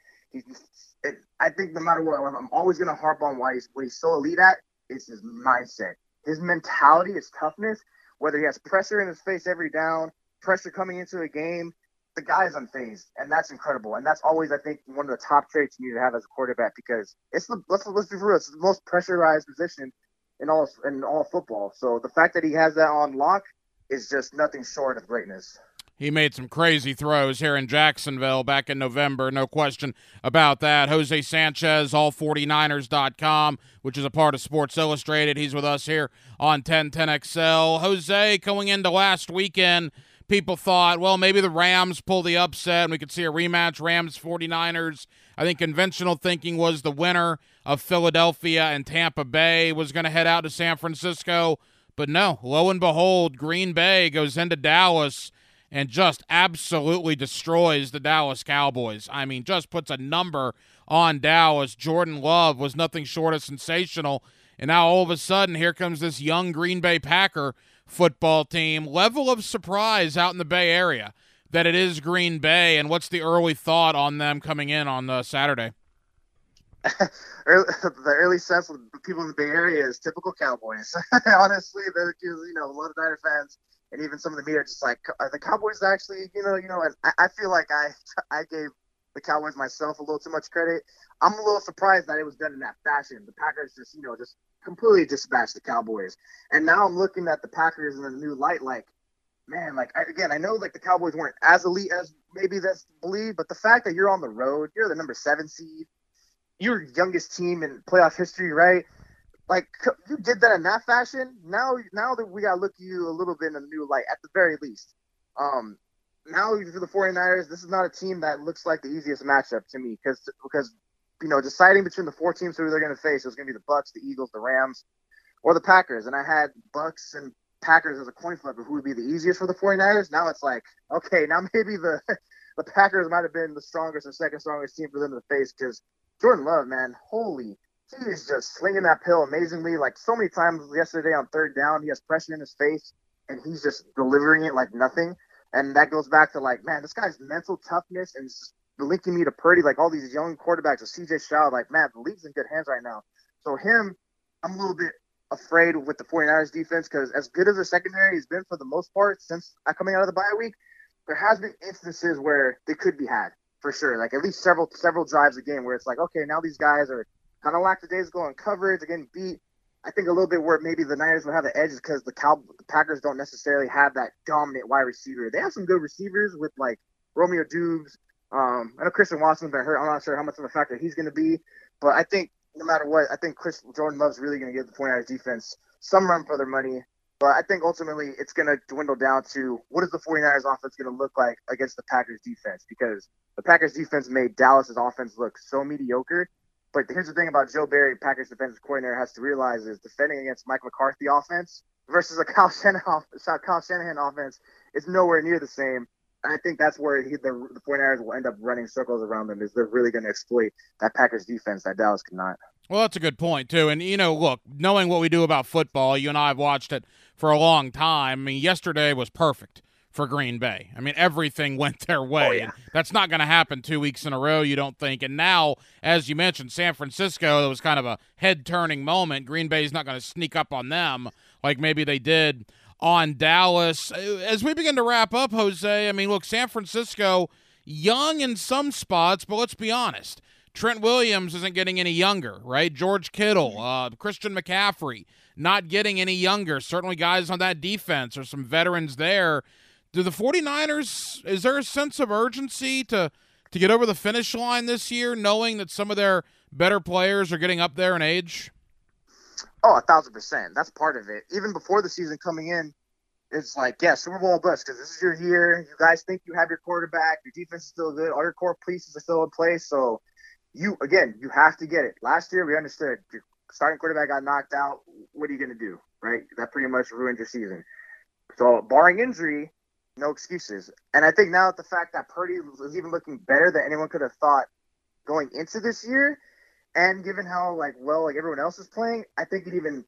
I think no matter what, I'm always going to harp on why what he's so elite at is his mindset. His mentality, his toughness, whether he has pressure in his face every down, pressure coming into a game, the guy's unfazed, and that's incredible. And that's always, I think, one of the top traits you need to have as a quarterback, because let's be real, it's the most pressurized position in all football. So the fact that he has that on lock is just nothing short of greatness. He made some crazy throws here in Jacksonville back in November, no question about that. Jose Sanchez, all49ers.com, which is a part of Sports Illustrated. He's with us here on 1010XL. Jose, going into last weekend, people thought, well, maybe the Rams pull the upset and we could see a rematch, Rams 49ers. I think conventional thinking was the winner of Philadelphia and Tampa Bay was going to head out to San Francisco. But no, lo and behold, Green Bay goes into Dallas and just absolutely destroys the Dallas Cowboys. I mean, just puts a number on Dallas. Jordan Love was nothing short of sensational. And now all of a sudden, here comes this young Green Bay Packer football team. Level of surprise out in the Bay Area that it is Green Bay, and what's the early thought on them coming in on Saturday? The early sense of people in the Bay Area is typical Cowboys. Honestly, a lot of Niner fans and even some of the media are just like, are the Cowboys actually, and I feel like I gave the Cowboys myself a little too much credit. I'm a little surprised that it was done in that fashion. The Packers just completely dispatched the Cowboys. And now I'm looking at the Packers in a new light, like, man, like, I know like the Cowboys weren't as elite as maybe that's believed, but the fact that you're on the road, you're the number 7 seed, you're youngest team in playoff history, right? Like, you did that in that fashion. Now that we got to look at you a little bit in a new light, at the very least. Now for the 49ers, this is not a team that looks like the easiest matchup to me because you know, deciding between the four teams who they're going to face is going to be the Bucs, the Eagles, the Rams, or the Packers. And I had Bucs and Packers as a coin flip of who would be the easiest for the 49ers. Now it's like, okay, now maybe the Packers might have been the strongest or second strongest team for them to face because Jordan Love, man, holy, he is just slinging that pill amazingly. Like so many times yesterday on third down, he has pressure in his face and he's just delivering it like nothing. And that goes back to like, man, this guy's mental toughness and just linking me to Purdy, like all these young quarterbacks of C.J. Stroud, like, man, the league's in good hands right now. So him, I'm a little bit afraid with the 49ers defense because as good as their secondary has been for the most part since coming out of the bye week, there has been instances where they could be had for sure. Like at least several drives a game where it's like, okay, now these guys are kind of lackadaisical on coverage, they're getting beat. I think a little bit where maybe the Niners would have the edge is because the Packers don't necessarily have that dominant wide receiver. They have some good receivers with like Romeo Doubs. I know Christian Watson's been hurt. I'm not sure how much of a factor he's going to be, but I think no matter what, I think Jordan Love's really going to give the 49ers defense some run for their money. But I think ultimately it's going to dwindle down to what is the 49ers offense going to look like against the Packers defense, because the Packers defense made Dallas's offense look so mediocre. But here's the thing about Joe Barry, Packers defensive coordinator, has to realize is defending against Mike McCarthy offense versus a Kyle Shanahan offense is nowhere near the same. I think that's where the 49ers will end up running circles around them, is they're really going to exploit that Packers defense that Dallas could not. Well, that's a good point, too. And, you know, look, knowing what we do about football, you and I have watched it for a long time. I mean, yesterday was perfect for Green Bay. I mean, everything went their way. Oh, yeah. And that's not going to happen 2 weeks in a row, you don't think. And now, as you mentioned, San Francisco, that was kind of a head-turning moment. Green Bay's not going to sneak up on them like maybe they did on Dallas. As we begin to wrap up, Jose, I mean, look, San Francisco, young in some spots, but let's be honest. Trent Williams isn't getting any younger, right? George Kittle, Christian McCaffrey, not getting any younger. Certainly guys on that defense or some veterans there. Do the 49ers, is there a sense of urgency to get over the finish line this year, knowing that some of their better players are getting up there in age? Oh, 1,000%. That's part of it. Even before the season coming in, it's like, yeah, Super Bowl bust because this is your year. You guys think you have your quarterback. Your defense is still good. All your core pieces are still in place. So, you have to get it. Last year, we understood your starting quarterback got knocked out. What are you going to do, right? That pretty much ruined your season. So, barring injury, no excuses. And I think now that the fact that Purdy is even looking better than anyone could have thought going into this year, and given how well everyone else is playing, I think it even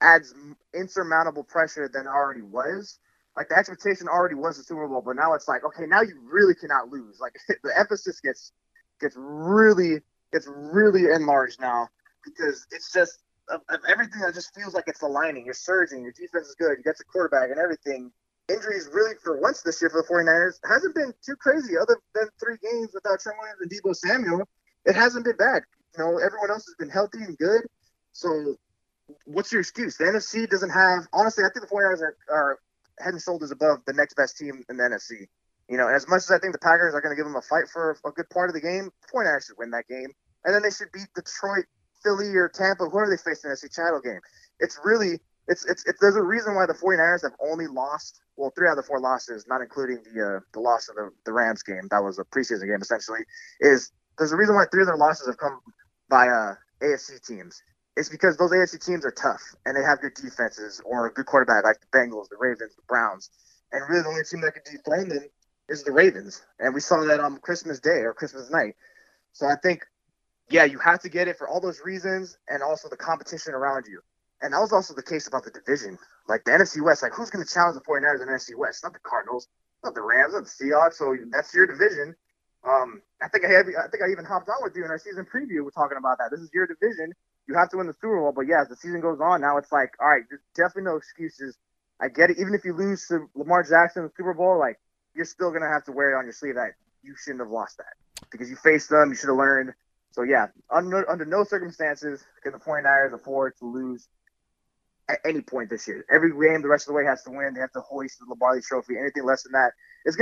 adds insurmountable pressure than it already was. Like the expectation already was the Super Bowl, but now it's like, okay, now you really cannot lose. Like the emphasis gets really enlarged now because it's just of everything that just feels like it's aligning. You're surging. Your defense is good. You got your quarterback and everything. Injuries really for once this year for the 49ers hasn't been too crazy, other than 3 games without Trent Williams and Deebo Samuel. It hasn't been bad. You know, everyone else has been healthy and good. So what's your excuse? The NFC doesn't have – honestly, I think the 49ers are head and shoulders above the next best team in the NFC. You know, and as much as I think the Packers are going to give them a fight for a good part of the game, the 49ers should win that game. And then they should beat Detroit, Philly, or Tampa, whoever they face in the NFC title game. It's really – there's a reason why the 49ers have only lost – well, 3 out of the 4 losses, not including the loss of the Rams game. That was a preseason game essentially, is – there's a reason why 3 of their losses have come by AFC teams. It's because those AFC teams are tough, and they have good defenses or a good quarterback like the Bengals, the Ravens, the Browns. And really the only team that could deflame them is the Ravens. And we saw that on Christmas Day or Christmas night. So I think, yeah, you have to get it for all those reasons and also the competition around you. And that was also the case about the division. Like the NFC West, like who's going to challenge the 49ers in the NFC West? Not the Cardinals, not the Rams, not the Seahawks. So that's your division. I think I even hopped on with you in our season preview. We're talking about that. This is your division. You have to win the Super Bowl. But, yeah, as the season goes on, now it's like, all right, there's definitely no excuses. I get it. Even if you lose to Lamar Jackson in the Super Bowl, like, you're still going to have to wear it on your sleeve that you shouldn't have lost that. Because you faced them. You should have learned. So, yeah, under no circumstances can the 49ers afford to lose at any point this year. Every game the rest of the way has to win. They have to hoist the Lombardi Trophy. Anything less than that, it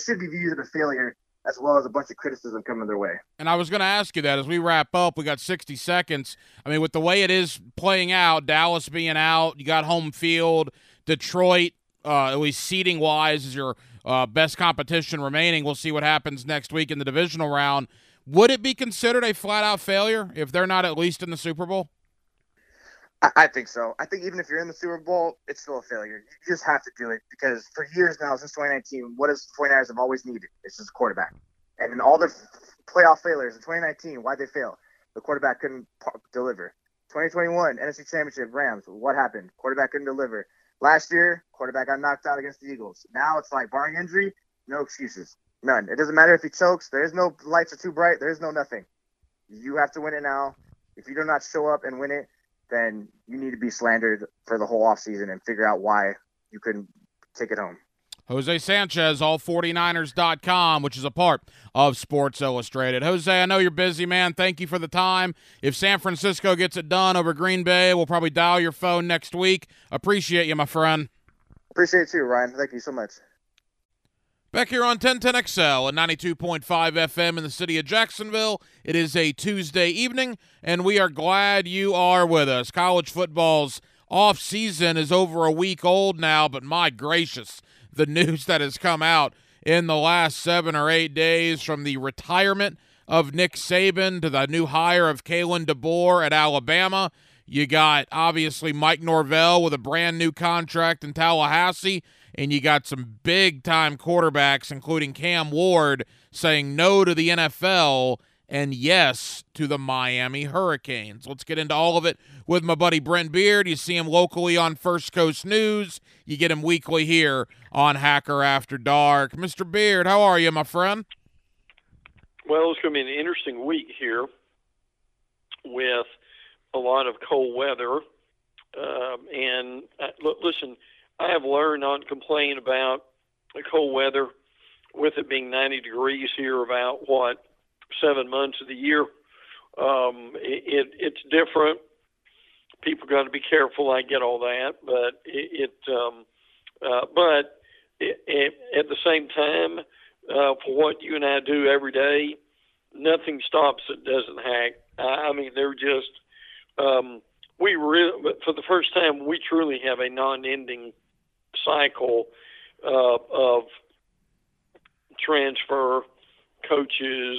should be viewed as a failure as well as a bunch of criticism coming their way. And I was going to ask you that as we wrap up. We got 60 seconds. I mean, with the way it is playing out, Dallas being out, you got home field, Detroit, at least seeding-wise, is your best competition remaining. We'll see what happens next week in the divisional round. Would it be considered a flat-out failure if they're not at least in the Super Bowl? I think so. I think even if you're in the Super Bowl, it's still a failure. You just have to do it because for years now, since 2019, what does the 49ers have always needed? It's just a quarterback. And in all their playoff failures in 2019, why'd they fail? The quarterback couldn't deliver. 2021, NFC Championship, Rams, what happened? Quarterback couldn't deliver. Last year, quarterback got knocked out against the Eagles. Now it's like, barring injury, no excuses. None. It doesn't matter if he chokes. There's no lights are too bright. There's no nothing. You have to win it now. If you do not show up and win it, then you need to be slandered for the whole offseason and figure out why you couldn't take it home. Jose Sanchez, all49ers.com, which is a part of Sports Illustrated. Jose, I know you're busy, man. Thank you for the time. If San Francisco gets it done over Green Bay, we'll probably dial your phone next week. Appreciate you, my friend. Appreciate you, Ryan. Thank you so much. Back here on 1010XL at 92.5 FM in the city of Jacksonville. It is a Tuesday evening, and we are glad you are with us. College football's offseason is over a week old now, but my gracious, the news that has come out in the last 7 or 8 days, from the retirement of Nick Saban to the new hire of Kalen DeBoer at Alabama. You got, obviously, Mike Norvell with a brand-new contract in Tallahassee, and you got some big-time quarterbacks, including Cam Ward, saying no to the NFL and yes to the Miami Hurricanes. Let's get into all of it with my buddy Brent Beard. You see him locally on First Coast News. You get him weekly here on Hacker After Dark. Mr. Beard, how are you, my friend? Well, it's going to be an interesting week here with a lot of cold weather. Listen, I have learned not to complain about the cold weather, with it being 90 degrees here about, 7 months of the year. It's different. People got to be careful. I get all that. But at the same time, for what you and I do every day, nothing stops that doesn't hack. I mean, they're just... for the first time, we truly have a non-ending cycle of transfer, coaches,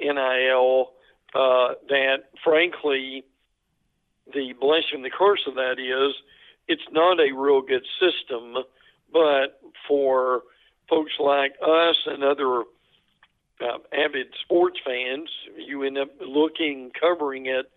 NIL, that, frankly, the blessing, the curse of that is it's not a real good system, but for folks like us and other avid sports fans, you end up covering it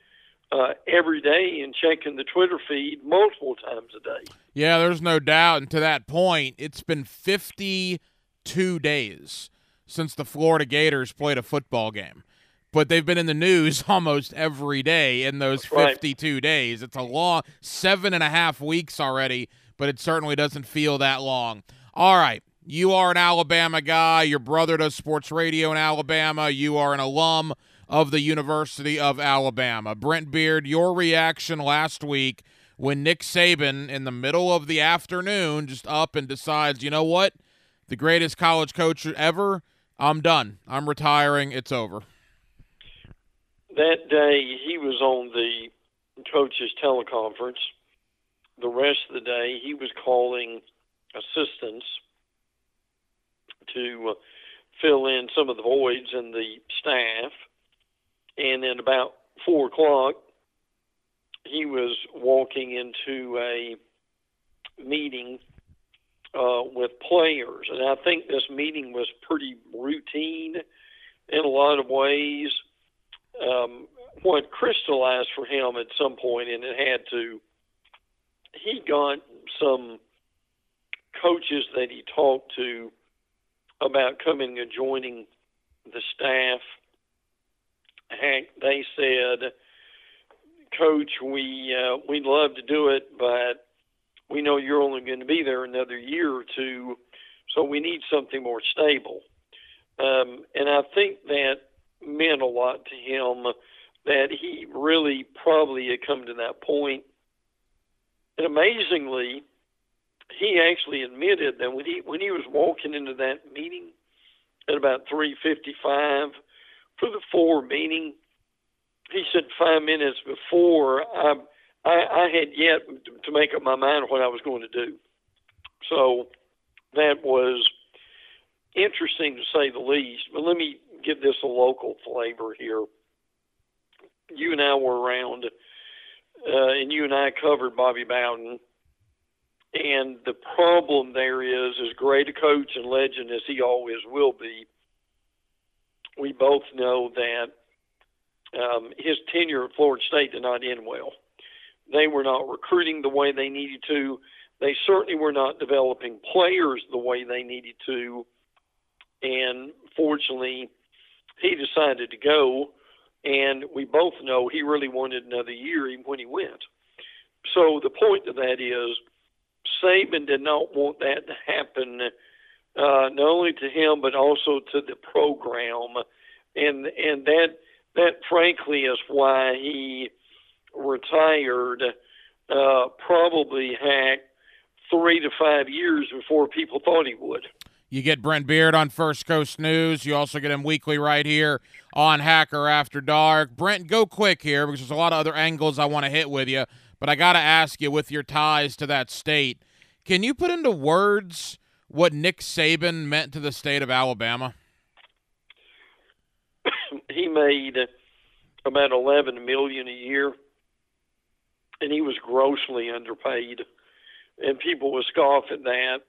every day and checking the Twitter feed multiple times a day. Yeah, there's no doubt. And to that point, it's been 52 days since the Florida Gators played a football game. But they've been in the news almost every day in those 52 days. It's a long 7.5 weeks already, but it certainly doesn't feel that long. All right. You are an Alabama guy. Your brother does sports radio in Alabama. You are an alum of the University of Alabama. Brent Beard, your reaction last week when Nick Saban, in the middle of the afternoon, just up and decides, you know what, the greatest college coach ever, I'm done. I'm retiring. It's over. That day, he was on the coach's teleconference. The rest of the day, he was calling assistants to fill in some of the voids in the staff. And then about 4 o'clock, he was walking into a meeting with players. And I think this meeting was pretty routine in a lot of ways. What crystallized for him at some point, and it had to, he got some coaches that he talked to about coming and joining the staff. They said, Coach, we'd love to do it, but we know you're only going to be there another year or two, so we need something more stable. And I think that meant a lot to him, that he really probably had come to that point. And amazingly, he actually admitted that when he was walking into that meeting, at about 3:55 for the 4 meeting. He said 5 minutes before I had yet to make up my mind what I was going to do. So that was interesting, to say the least. But let me give this a local flavor here. You and I were around, and you and I covered Bobby Bowden. And the problem there is, as great a coach and legend as he always will be, we both know that his tenure at Florida State did not end well. They were not recruiting the way they needed to. They certainly were not developing players the way they needed to. And fortunately, he decided to go. And we both know he really wanted another year even when he went. So the point of that is, Saban did not want that to happen, not only to him but also to the program, and that frankly is why he retired. Probably Hack 3 to 5 years before people thought he would. You get Brent Beard on First Coast News. You also get him weekly right here on Hacker After Dark. Brent, go quick here because there's a lot of other angles I want to hit with you. But I got to ask you, with your ties to that state, can you put into words what Nick Saban meant to the state of Alabama? He made about $11 million a year, and he was grossly underpaid. And people would scoff at that.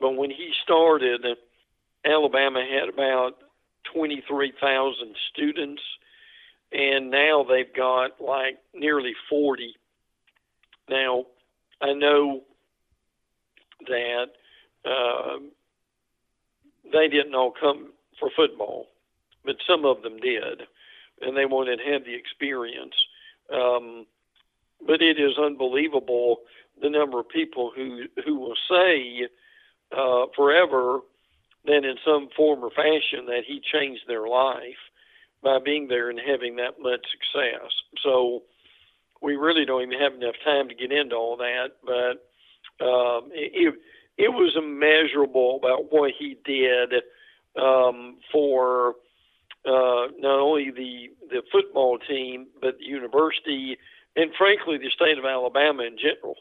But when he started, Alabama had about 23,000 students, and now they've got like nearly 40. Now, I know that they didn't all come for football, but some of them did, and they wanted to have the experience. But it is unbelievable the number of people who will say forever that in some form or fashion that he changed their life by being there and having that much success. So we really don't even have enough time to get into all that, but it was immeasurable about what he did for not only the football team, but the university, and frankly, the state of Alabama in general.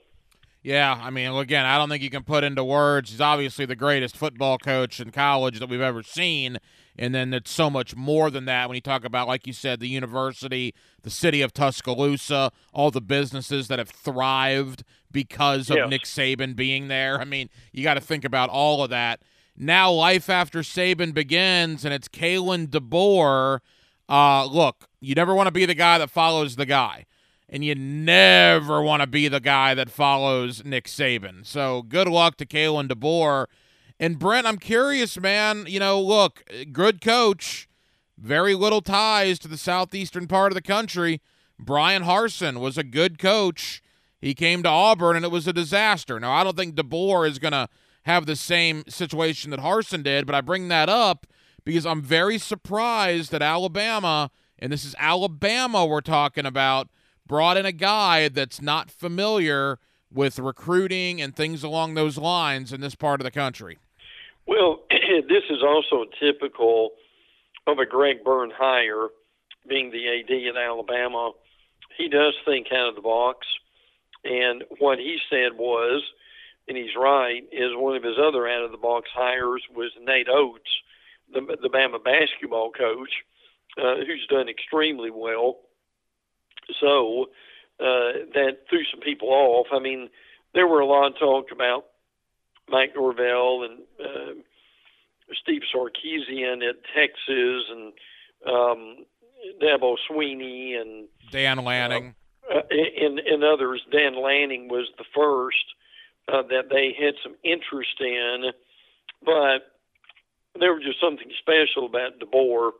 Yeah, I mean, again, I don't think you can put into words. He's obviously the greatest football coach in college that we've ever seen. And then it's so much more than that when you talk about, like you said, the university, the city of Tuscaloosa, all the businesses that have thrived because of Nick Saban being there. I mean, you got to think about all of that. Now life after Saban begins, and it's Kalen DeBoer. Look, you never want to be the guy that follows the guy, and you never want to be the guy that follows Nick Saban. So good luck to Kalen DeBoer. And, Brent, I'm curious, man, you know, look, good coach, very little ties to the southeastern part of the country. Brian Harsin was a good coach. He came to Auburn, and it was a disaster. Now, I don't think DeBoer is going to have the same situation that Harsin did, but I bring that up because I'm very surprised that Alabama, and this is Alabama we're talking about, brought in a guy that's not familiar with recruiting and things along those lines in this part of the country. Well, this is also typical of a Greg Byrne hire, being the AD at Alabama. He does think out of the box, and what he said was, and he's right, is one of his other out-of-the-box hires was Nate Oates, the Bama basketball coach, who's done extremely well. So that threw some people off. I mean, there were a lot of talk about Mike Norvell and Steve Sarkisian at Texas and Dabo Sweeney and Dan Lanning and others. Dan Lanning was the first that they had some interest in, but there was just something special about DeBoer.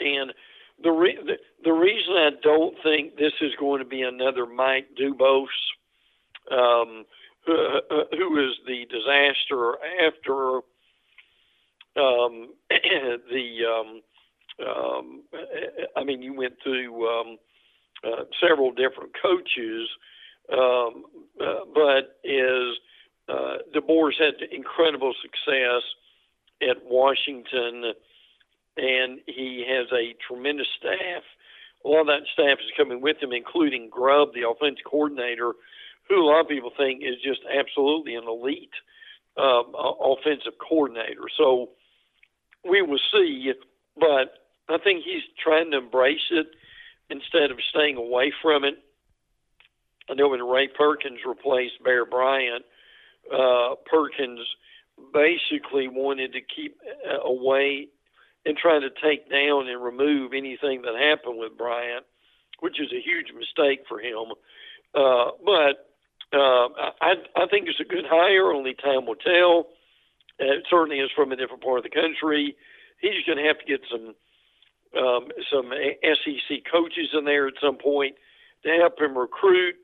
And the reason I don't think this is going to be another Mike Dubose, who is the disaster after I mean, you went through several different coaches, but DeBoer's had incredible success at Washington, and he has a tremendous staff. A lot of that staff is coming with him, including Grubb, the offensive coordinator, who a lot of people think is just absolutely an elite offensive coordinator. So we will see, but I think he's trying to embrace it instead of staying away from it. I know when Ray Perkins replaced Bear Bryant, Perkins basically wanted to keep away and try to take down and remove anything that happened with Bryant, which is a huge mistake for him. But I think it's a good hire. Only time will tell. It certainly is from a different part of the country. He's going to have to get some SEC coaches in there at some point to help him recruit.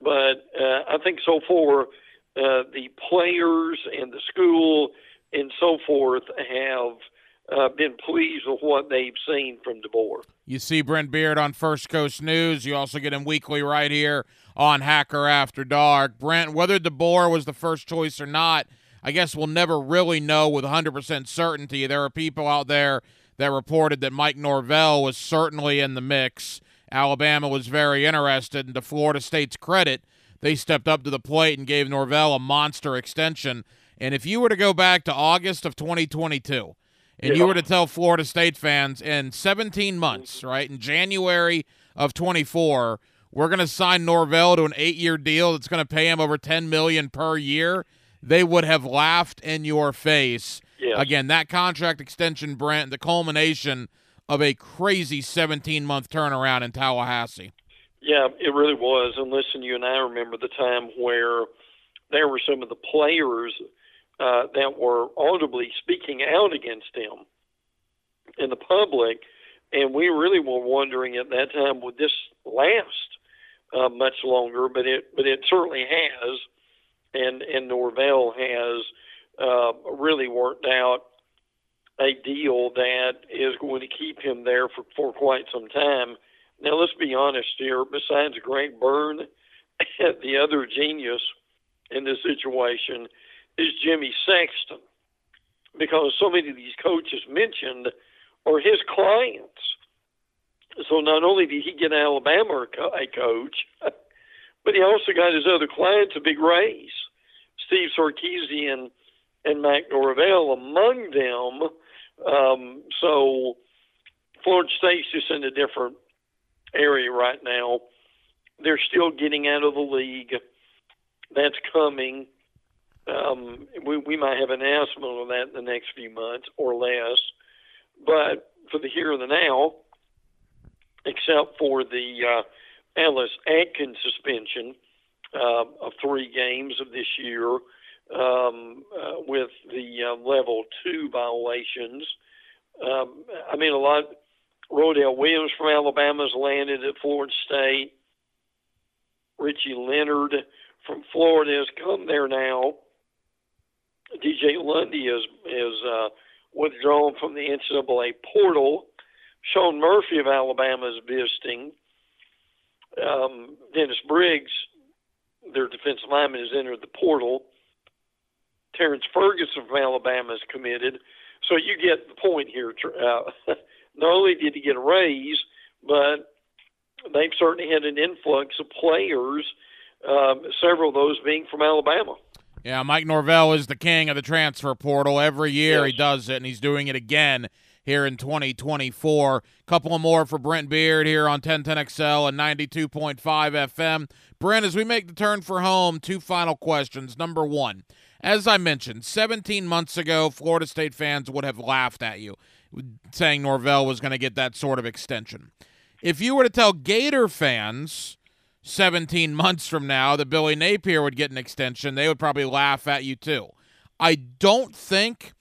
But I think so far the players and the school and so forth have been pleased with what they've seen from DeBoer. You see Brent Beard on First Coast News. You also get him weekly right here on Hacker After Dark. Brent, whether DeBoer was the first choice or not, I guess we'll never really know with 100% certainty. There are people out there that reported that Mike Norvell was certainly in the mix. Alabama was very interested, and to Florida State's credit, they stepped up to the plate and gave Norvell a monster extension. And if you were to go back to August of 2022 and you were to tell Florida State fans in 17 months, right, in January of 24, we're going to sign Norvell to an 8-year deal that's going to pay him over $10 million per year, they would have laughed in your face. Yes. Again, that contract extension, Brent, the culmination of a crazy 17-month turnaround in Tallahassee. Yeah, it really was. And listen, you and I remember the time where there were some of the players that were audibly speaking out against him in the public, and we really were wondering at that time, would this last much longer? But it certainly has, and Norvell has really worked out a deal that is going to keep him there for quite some time. Now, let's be honest here. Besides Greg Byrne, the other genius in this situation is Jimmy Sexton, because so many of these coaches mentioned are his clients. So not only did he get Alabama a coach, but he also got his other clients a big raise. Steve Sarkisian and Mike Norvell among them. So Florida State's just in a different area right now. They're still getting out of the league. That's coming. We might have an announcement on that in the next few months or less. But for the here and the now, except for the Ellis Atkins suspension of 3 games of this year, with the level 2 violations. A lot. Rodale Williams from Alabama's landed at Florida State. Richie Leonard from Florida has come there now. DJ Lundy is withdrawn from the NCAA portal. Sean Murphy of Alabama is visiting. Dennis Briggs, their defensive lineman, has entered the portal. Terrence Ferguson from Alabama is committed. So you get the point here. Not only did he get a raise, but they've certainly had an influx of players, several of those being from Alabama. Yeah, Mike Norvell is the king of the transfer portal. Every year he does it, and he's doing it again here in 2024. Couple of more for Brent Beard here on 1010XL and 92.5 FM. Brent, as we make the turn for home, 2 final questions. Number 1. As I mentioned, 17 months ago, Florida State fans would have laughed at you saying Norvell was going to get that sort of extension. If you were to tell Gator fans 17 months from now that Billy Napier would get an extension, they would probably laugh at you too. I don't think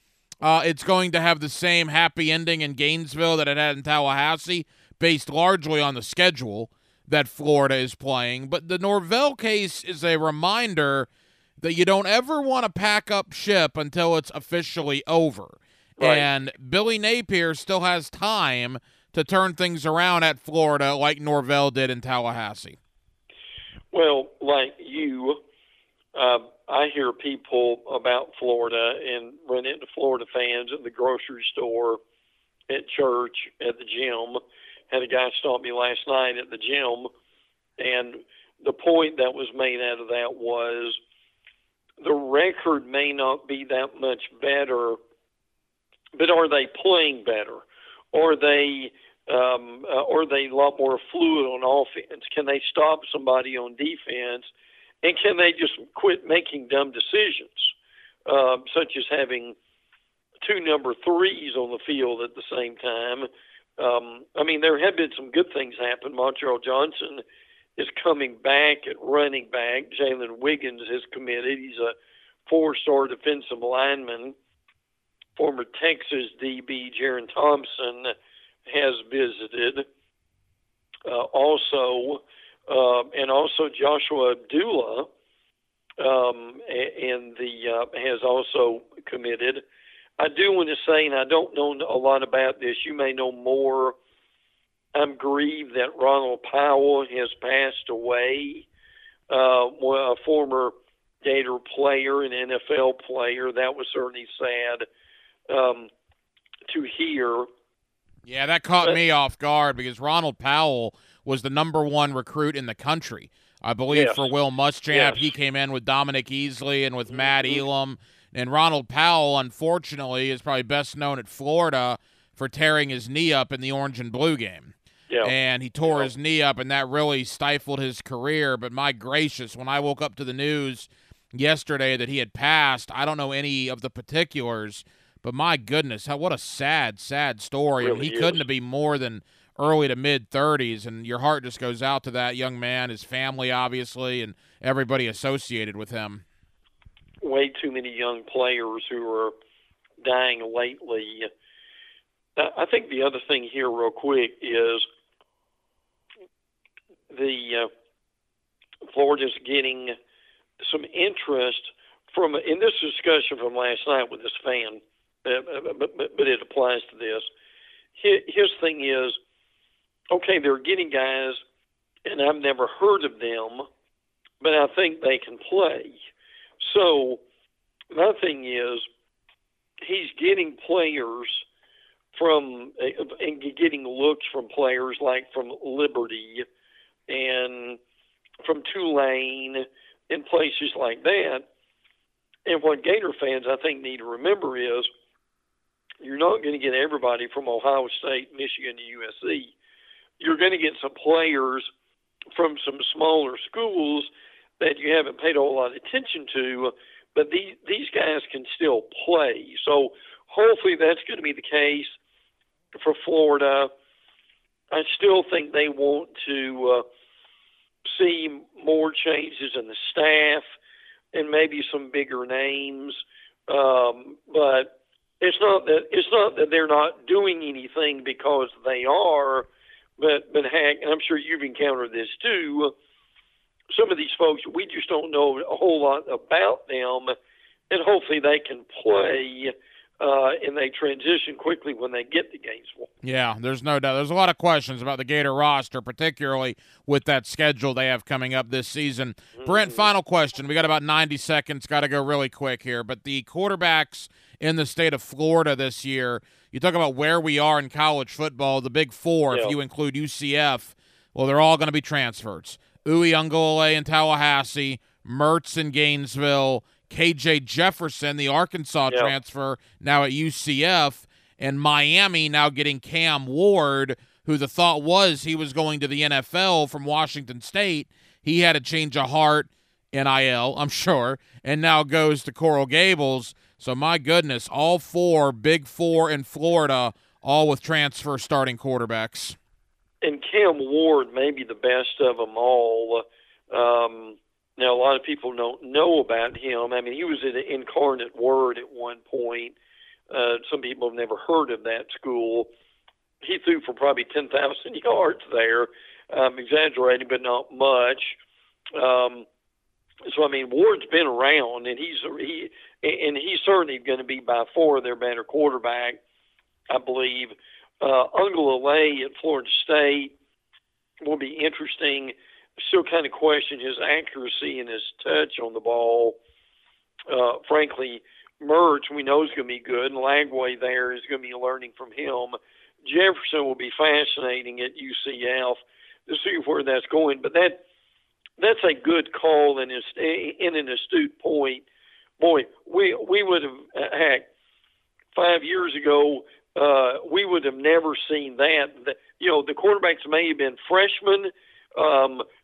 it's going to have the same happy ending in Gainesville that it had in Tallahassee, based largely on the schedule that Florida is playing. But the Norvell case is a reminder that you don't ever want to pack up ship until it's officially over. Right. And Billy Napier still has time to turn things around at Florida like Norvell did in Tallahassee. Well, like you, I hear people about Florida and run into Florida fans at the grocery store, at church, at the gym. Had a guy stop me last night at the gym, and the point that was made out of that was the record may not be that much better, but are they playing better? Are they a lot more fluid on offense? Can they stop somebody on defense? And can they just quit making dumb decisions, such as having two number threes on the field at the same time? I mean, there have been some good things happen. Montrell Johnson is coming back at running back. Jalen Wiggins is committed. He's a four-star defensive lineman. Former Texas DB Jaron Thompson has visited. Also Joshua Abdullah has also committed. I do want to say, and I don't know a lot about this, you may know more, I'm grieved that Ronald Powell has passed away, a former Gator player, an NFL player. That was certainly sad to hear. Yeah, that caught me off guard because Ronald Powell was the number one recruit in the country, I believe, yes, for Will Muschamp. Yes. He came in with Dominic Easley and with Matt Elam. And Ronald Powell, unfortunately, is probably best known at Florida for tearing his knee up in the orange and blue game. Yeah. And he tore his knee up, and that really stifled his career. But my gracious, when I woke up to the news yesterday that he had passed, I don't know any of the particulars. But my goodness, what a sad, sad story. Really he is. Couldn't have been more than early to mid-30s, and your heart just goes out to that young man, his family, obviously, and everybody associated with him. Way too many young players who are dying lately. I think the other thing here real quick is the Florida's getting some interest from, in this discussion from last night with this fan, but it applies to this. His thing is, okay, they're getting guys, and I've never heard of them, but I think they can play. So my thing is, he's getting players from and getting looks from players like from Liberty and from Tulane and places like that. And what Gator fans, I think, need to remember is you're not going to get everybody from Ohio State, Michigan to USC. You're going to get some players from some smaller schools that you haven't paid a whole lot of attention to, but these guys can still play. So hopefully that's going to be the case for Florida. I still think they want to see more changes in the staff and maybe some bigger names. But it's not that they're not doing anything because they are, but heck, and I'm sure you've encountered this too, some of these folks, we just don't know a whole lot about them, and hopefully they can play and they transition quickly when they get to Gainesville. Yeah, there's no doubt. There's a lot of questions about the Gator roster, particularly with that schedule they have coming up this season. Brent, final question. We got about 90 seconds. Got to go really quick here. But the quarterbacks in the state of Florida this year, you talk about where we are in college football, the Big Four, if you include UCF, well, they're all going to be transfers. Uwe Ungolele in Tallahassee, Mertz in Gainesville, KJ Jefferson, the Arkansas transfer, now at UCF, and Miami now getting Cam Ward, who the thought was he was going to the NFL from Washington State. He had a change of heart, NIL, I'm sure, and now goes to Coral Gables. So, my goodness, all four, Big Four in Florida, all with transfer starting quarterbacks. And Cam Ward may be the best of them all. Now, a lot of people don't know about him. I mean, he was an Incarnate Word at one point. Some people have never heard of that school. He threw for probably 10,000 yards there. I'm exaggerating, but not much. So, I mean, Ward's been around, and he's certainly going to be by far their better quarterback, I believe. Ungolele at Florida State will be interesting. Still kind of question his accuracy and his touch on the ball. frankly, Mertz, we know, is going to be good, and Lagway there is going to be learning from him. Jefferson will be fascinating at UCF to see where that's going. But that's a good call and an astute point. Boy, we would have, heck, 5 years ago, we would have never seen that. The quarterbacks may have been freshmen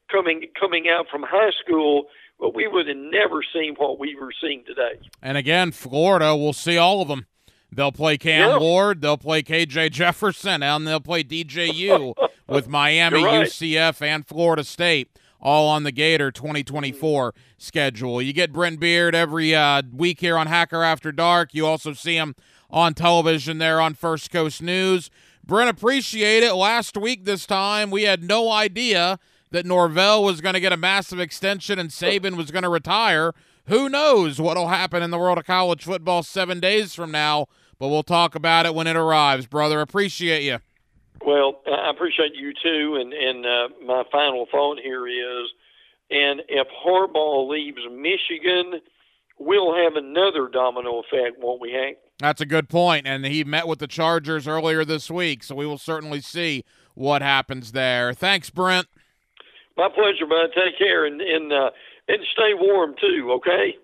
coming out from high school, but we would have never seen what we were seeing today. And again, Florida will see all of them. They'll play Cam Ward, they'll play KJ Jefferson, and they'll play DJU with Miami, UCF, and Florida State, all on the Gator 2024 schedule. You get Brent Beard every week here on Hacker After Dark. You also see him on television there on First Coast News. Brent, appreciate it. Last week this time, we had no idea that Norvell was going to get a massive extension and Saban was going to retire. Who knows what will happen in the world of college football 7 days from now, but we'll talk about it when it arrives. Brother, appreciate you. Well, I appreciate you too, and my final thought here is, and if Harbaugh leaves Michigan, we'll have another domino effect, won't we, Hank? That's a good point, and he met with the Chargers earlier this week, so we will certainly see what happens there. Thanks, Brent. My pleasure, bud. Take care, and stay warm too, okay?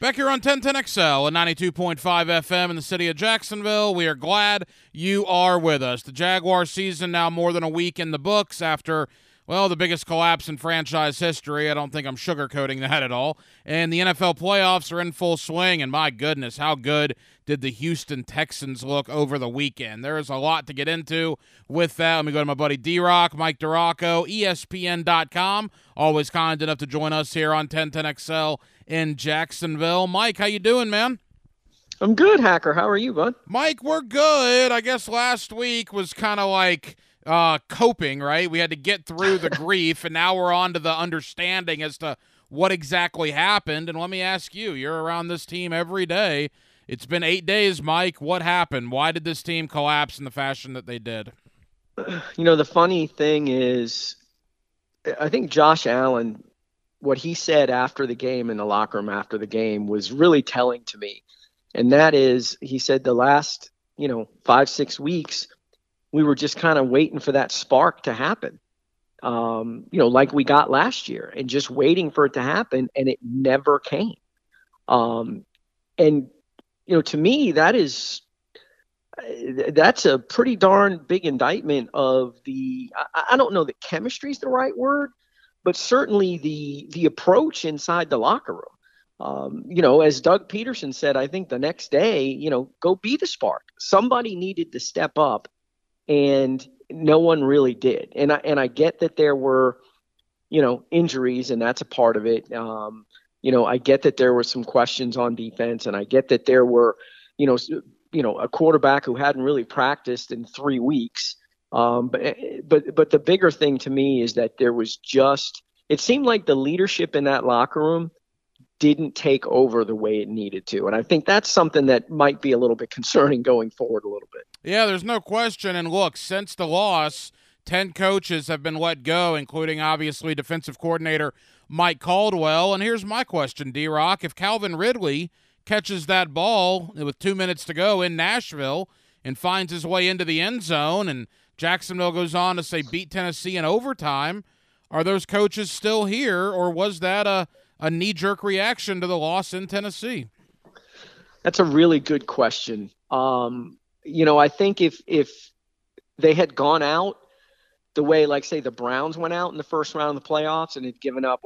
Back here on 1010XL and 92.5 FM in the city of Jacksonville, we are glad you are with us. The Jaguar season now more than a week in the books after, well, the biggest collapse in franchise history. I don't think I'm sugarcoating that at all. And the NFL playoffs are in full swing, and my goodness, how good did the Houston Texans look over the weekend. There is a lot to get into with that. Let me go to my buddy D-Rock, Mike DiRocco, ESPN.com, always kind enough to join us here on 1010XL in Jacksonville. Mike, how you doing, man? I'm good, Hacker. How are you, bud? Mike, we're good. I guess last week was kind of like coping, right? We had to get through the grief, and now we're on to the understanding as to what exactly happened. And let me ask you, you're around this team every day. It's been 8 days, Mike. What happened? Why did this team collapse in the fashion that they did? You know, the funny thing is, I think Josh Allen, what he said after the game in the locker room after the game was really telling to me. And that is, he said the last, 5-6 weeks, we were just kind of waiting for that spark to happen, like we got last year, and just waiting for it to happen. And it never came. To me, that's a pretty darn big indictment of the, I don't know that chemistry is the right word, but certainly the approach inside the locker room. As Doug Peterson said, I think the next day, go be the spark. Somebody needed to step up, and no one really did. And I get that there were, injuries, and that's a part of it. I get that there were some questions on defense, and I get that there were, a quarterback who hadn't really practiced in 3 weeks. But the bigger thing to me is that there was just, it seemed like the leadership in that locker room didn't take over the way it needed to. And I think that's something that might be a little bit concerning going forward a little bit. Yeah, there's no question. And look, since the loss, 10 coaches have been let go, including obviously defensive coordinator Mike Caldwell. And here's my question, D-Rock. If Calvin Ridley catches that ball with 2 minutes to go in Nashville and finds his way into the end zone, and Jacksonville goes on to, say, beat Tennessee in overtime, are those coaches still here, or was that a knee-jerk reaction to the loss in Tennessee? That's a really good question. I think if they had gone out the way, like, say, the Browns went out in the first round of the playoffs and had given up,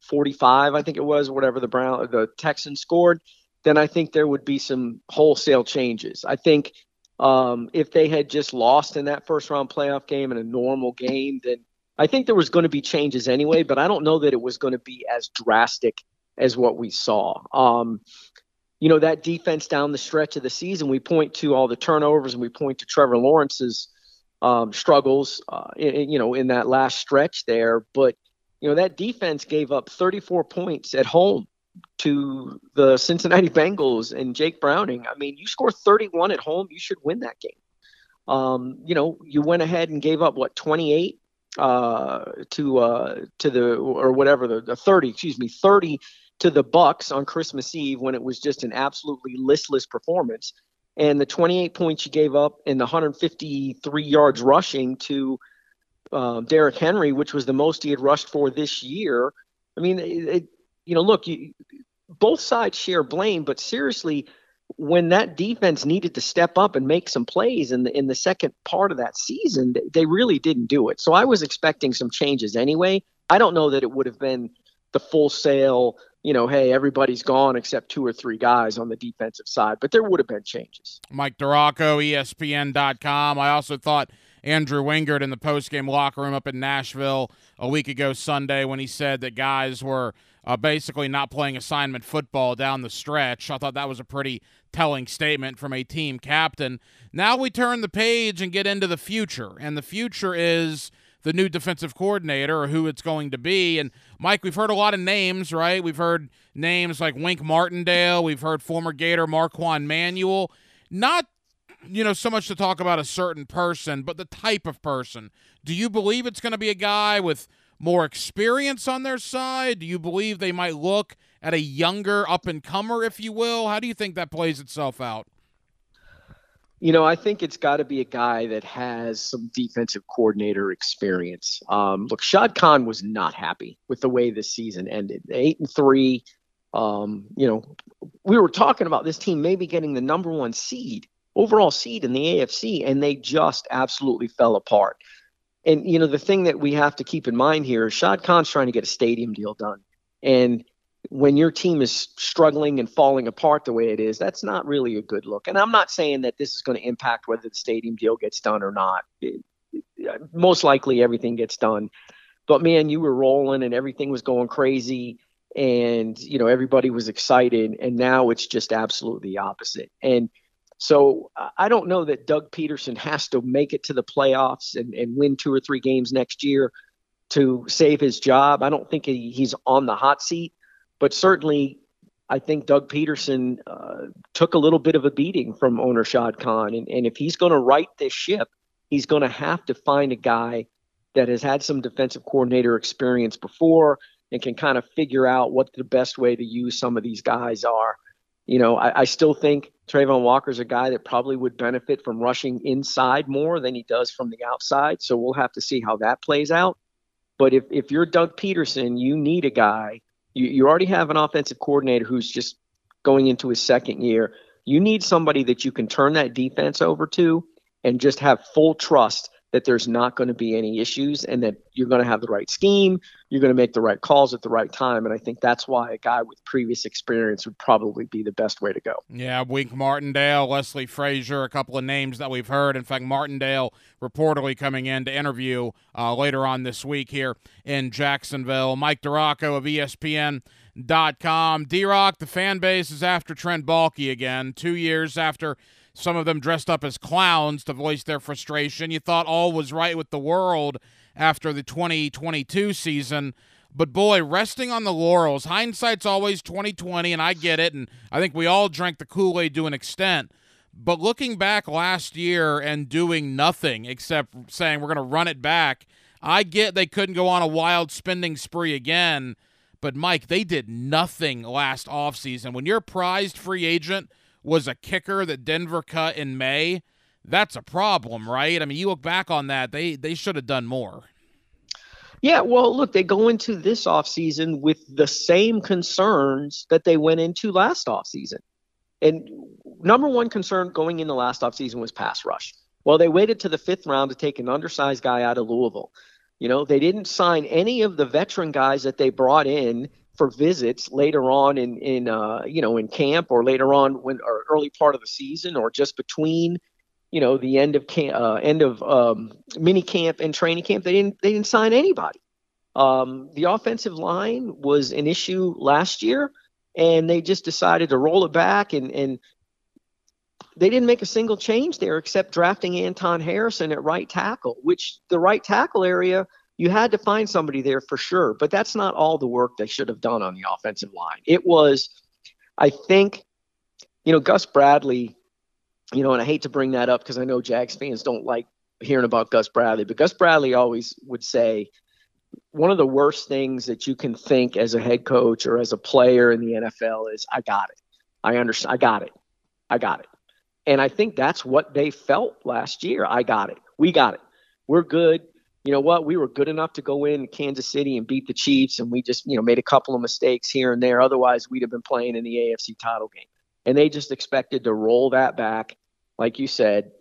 45, I think it was, whatever the Texans scored, then I think there would be some wholesale changes. I think if they had just lost in that first round playoff game in a normal game, then I think there was going to be changes anyway, but I don't know that it was going to be as drastic as what we saw. That defense down the stretch of the season, we point to all the turnovers and we point to Trevor Lawrence's struggles, in that last stretch there. But, that defense gave up 34 points at home to the Cincinnati Bengals and Jake Browning. I mean, you score 31 at home, you should win that game. You went ahead and gave up 28 to the 30, 30 to the Bucs on Christmas Eve when it was just an absolutely listless performance. And the 28 points you gave up and the 153 yards rushing to Derrick Henry, which was the most he had rushed for this year. I mean, both sides share blame, but seriously, when that defense needed to step up and make some plays in the second part of that season, they really didn't do it. So I was expecting some changes anyway. I don't know that it would have been the full sale, hey, everybody's gone except two or three guys on the defensive side, but there would have been changes. Mike Duraco, ESPN.com. I also thought Andrew Wingard in the postgame locker room up in Nashville a week ago Sunday when he said that guys were basically not playing assignment football down the stretch. I thought that was a pretty telling statement from a team captain. Now we turn the page and get into the future, and the future is the new defensive coordinator or who it's going to be. And, Mike, we've heard a lot of names, right? We've heard names like Wink Martindale. We've heard former Gator Marquand Manuel. Not, so much to talk about a certain person, but the type of person. Do you believe it's going to be a guy with more experience on their side? Do you believe they might look at a younger up-and-comer, if you will? How do you think that plays itself out? I think it's got to be a guy that has some defensive coordinator experience. Look, Shad Khan was not happy with the way this season ended. 8-3. We were talking about this team maybe getting the number one seed, overall seed in the AFC, and they just absolutely fell apart. And, the thing that we have to keep in mind here is Shad Khan's trying to get a stadium deal done. And when your team is struggling and falling apart the way it is, that's not really a good look. And I'm not saying that this is going to impact whether the stadium deal gets done or not. Most likely everything gets done. But, man, you were rolling and everything was going crazy and, everybody was excited. And now it's just absolutely the opposite. And so I don't know that Doug Peterson has to make it to the playoffs and win two or three games next year to save his job. I don't think he's on the hot seat. But certainly, I think Doug Peterson took a little bit of a beating from owner Shad Khan. And if he's going to right this ship, he's going to have to find a guy that has had some defensive coordinator experience before and can kind of figure out what the best way to use some of these guys are. I still think Trayvon Walker's a guy that probably would benefit from rushing inside more than he does from the outside. So we'll have to see how that plays out. But if you're Doug Peterson, you need a guy. You already have an offensive coordinator who's just going into his second year. You need somebody that you can turn that defense over to and just have full trust that there's not going to be any issues and that you're going to have the right scheme. You're going to make the right calls at the right time. And I think that's why a guy with previous experience would probably be the best way to go. Yeah, Wink Martindale, Leslie Frazier, a couple of names that we've heard. In fact, Martindale reportedly coming in to interview later on this week here in Jacksonville. Mike Duraco of ESPN.com. D-Rock, the fan base is after Trent Baalke again, 2 years after some of them dressed up as clowns to voice their frustration. You thought all was right with the world after the 2022 season. But, boy, resting on the laurels. Hindsight's always 20/20, and I get it, and I think we all drank the Kool-Aid to an extent. But looking back last year and doing nothing except saying we're going to run it back, I get they couldn't go on a wild spending spree again. But, Mike, they did nothing last offseason. When you're a prized free agent – was a kicker that Denver cut in May, that's a problem, right? I mean, you look back on that, they should have done more. Yeah, well, look, they go into this offseason with the same concerns that they went into last offseason. And number one concern going into last offseason was pass rush. Well, they waited to the fifth round to take an undersized guy out of Louisville. They didn't sign any of the veteran guys that they brought in for visits later on in camp or later on when or early part of the season or just between the end of mini camp and training camp. They didn't sign anybody. The offensive line was an issue last year, and they just decided to roll it back, and they didn't make a single change there except drafting Anton Harrison at right tackle, which the right tackle area, you had to find somebody there for sure, but that's not all the work they should have done on the offensive line. It was, I think, Gus Bradley, and I hate to bring that up because I know Jags fans don't like hearing about Gus Bradley, but Gus Bradley always would say, one of the worst things that you can think as a head coach or as a player in the NFL is, I got it. I understand. I got it. I got it. And I think that's what they felt last year. I got it. We got it. We're good. You know what? We were good enough to go in Kansas City and beat the Chiefs, and we just, you know, made a couple of mistakes here and there. Otherwise, we'd have been playing in the AFC title game. And they just expected to roll that back, like you said,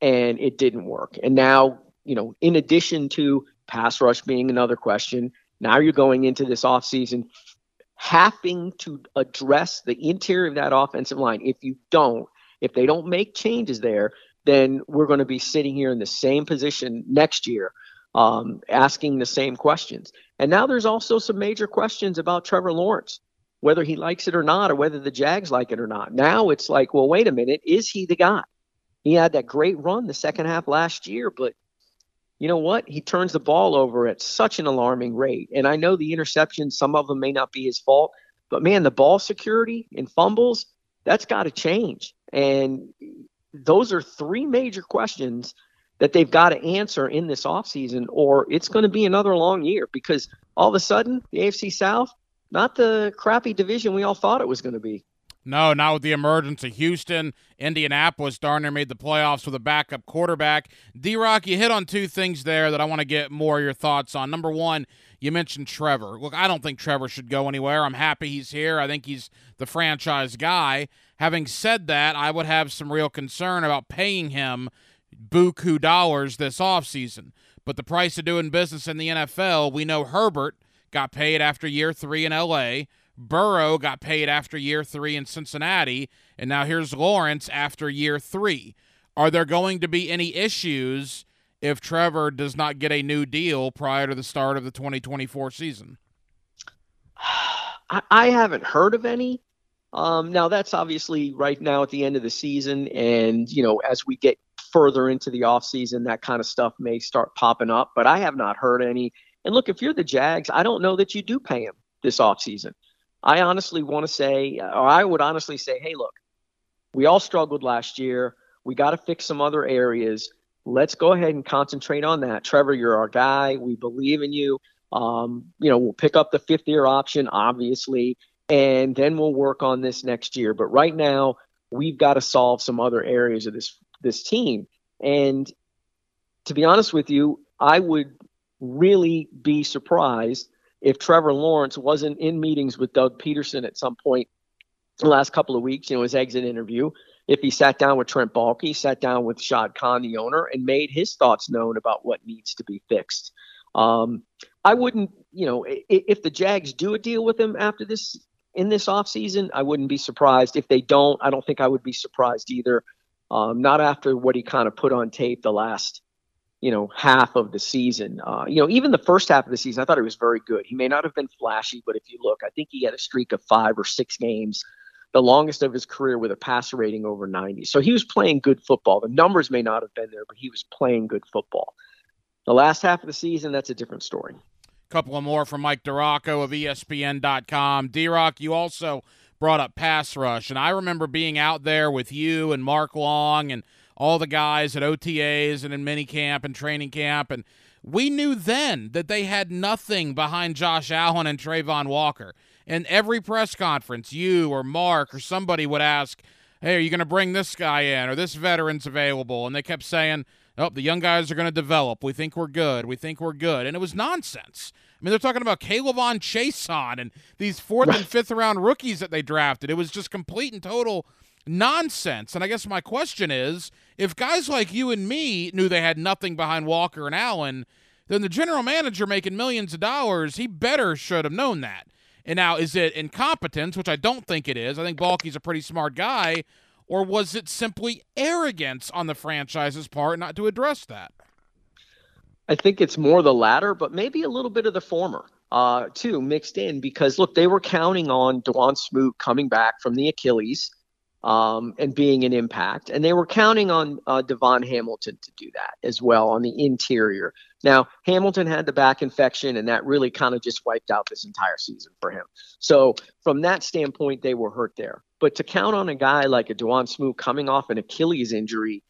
and it didn't work. And now, you know, in addition to pass rush being another question, now you're going into this offseason having to address the interior of that offensive line. If they don't make changes there, then we're going to be sitting here in the same position next year, asking the same questions. And now there's also some major questions about Trevor Lawrence, whether he likes it or not, or whether the Jags like it or not. Now it's like, well, wait a minute, is he the guy? He had that great run the second half last year, but you know what? He turns the ball over at such an alarming rate. And I know the interceptions, some of them may not be his fault, but man, the ball security and fumbles, that's got to change. And those are three major questions that they've got to answer in this offseason, or it's going to be another long year, because all of a sudden the AFC South, not the crappy division we all thought it was going to be. No, not with the emergence of Houston. Indianapolis darn near made the playoffs with a backup quarterback. D-Rock, you hit on two things there that I want to get more of your thoughts on. Number one, you mentioned Trevor. Look, I don't think Trevor should go anywhere. I'm happy he's here. I think he's the franchise guy. Having said that, I would have some real concern about paying him buku dollars this offseason. But the price of doing business in the NFL, we know Herbert got paid after year three in L.A., Burrow got paid after year three in Cincinnati, and now here's Lawrence after year three. Are there going to be any issues if Trevor does not get a new deal prior to the start of the 2024 season? I haven't heard of any. Now, that's obviously right now at the end of the season, and you know, as we get further into the offseason, that kind of stuff may start popping up, but I have not heard any. And look, if you're the Jags, I don't know that you do pay him this offseason. I honestly want to say, or I would honestly say, hey, look, we all struggled last year. We got to fix some other areas. Let's go ahead and concentrate on that. Trevor, you're our guy. We believe in you. You know, we'll pick up the fifth-year option, obviously, and then we'll work on this next year. But right now, we've got to solve some other areas of this team. And to be honest with you, I would really be surprised if Trevor Lawrence wasn't in meetings with Doug Peterson at some point the last couple of weeks, you know, his exit interview, if he sat down with Trent Baalke, sat down with Shad Khan, the owner, and made his thoughts known about what needs to be fixed. I wouldn't, you know, if the Jags do a deal with him after this, in this offseason, I wouldn't be surprised. If they don't, I don't think I would be surprised either. Not after what he kind of put on tape the last, you know, half of the season. You know, even the first half of the season, I thought he was very good. He may not have been flashy, but if you look, I think he had a streak of 5 or 6 games, the longest of his career, with a passer rating over 90. So he was playing good football. The numbers may not have been there, but he was playing good football. The last half of the season, that's a different story. A couple of more from Mike DiRocco of ESPN.com. D-Rock, you also brought up pass rush, and I remember being out there with you and Mark Long and all the guys at OTAs and in minicamp and training camp. And we knew then that they had nothing behind Josh Allen and Trayvon Walker. And every press conference, you or Mark or somebody would ask, hey, are you going to bring this guy in, or this veteran's available? And they kept saying, oh, the young guys are going to develop. We think we're good. We think we're good. And it was nonsense. I mean, they're talking about Calvin Chason and these fourth and fifth round rookies that they drafted. It was just complete and total nonsense. And I guess my question is, if guys like you and me knew they had nothing behind Walker and Allen, then the general manager making millions of dollars, he better should have known that. And now, is it incompetence, which I don't think it is, I think Baalke's a pretty smart guy, or was it simply arrogance on the franchise's part not to address that? I think it's more the latter, but maybe a little bit of the former too mixed in, because look, they were counting on DeJuan Smoot coming back from the Achilles, and being an impact. And they were counting on Devon Hamilton to do that as well on the interior. Now, Hamilton had the back infection, and that really kind of just wiped out this entire season for him. So from that standpoint, they were hurt there. But to count on a guy like a DeJuan Smoot coming off an Achilles injury,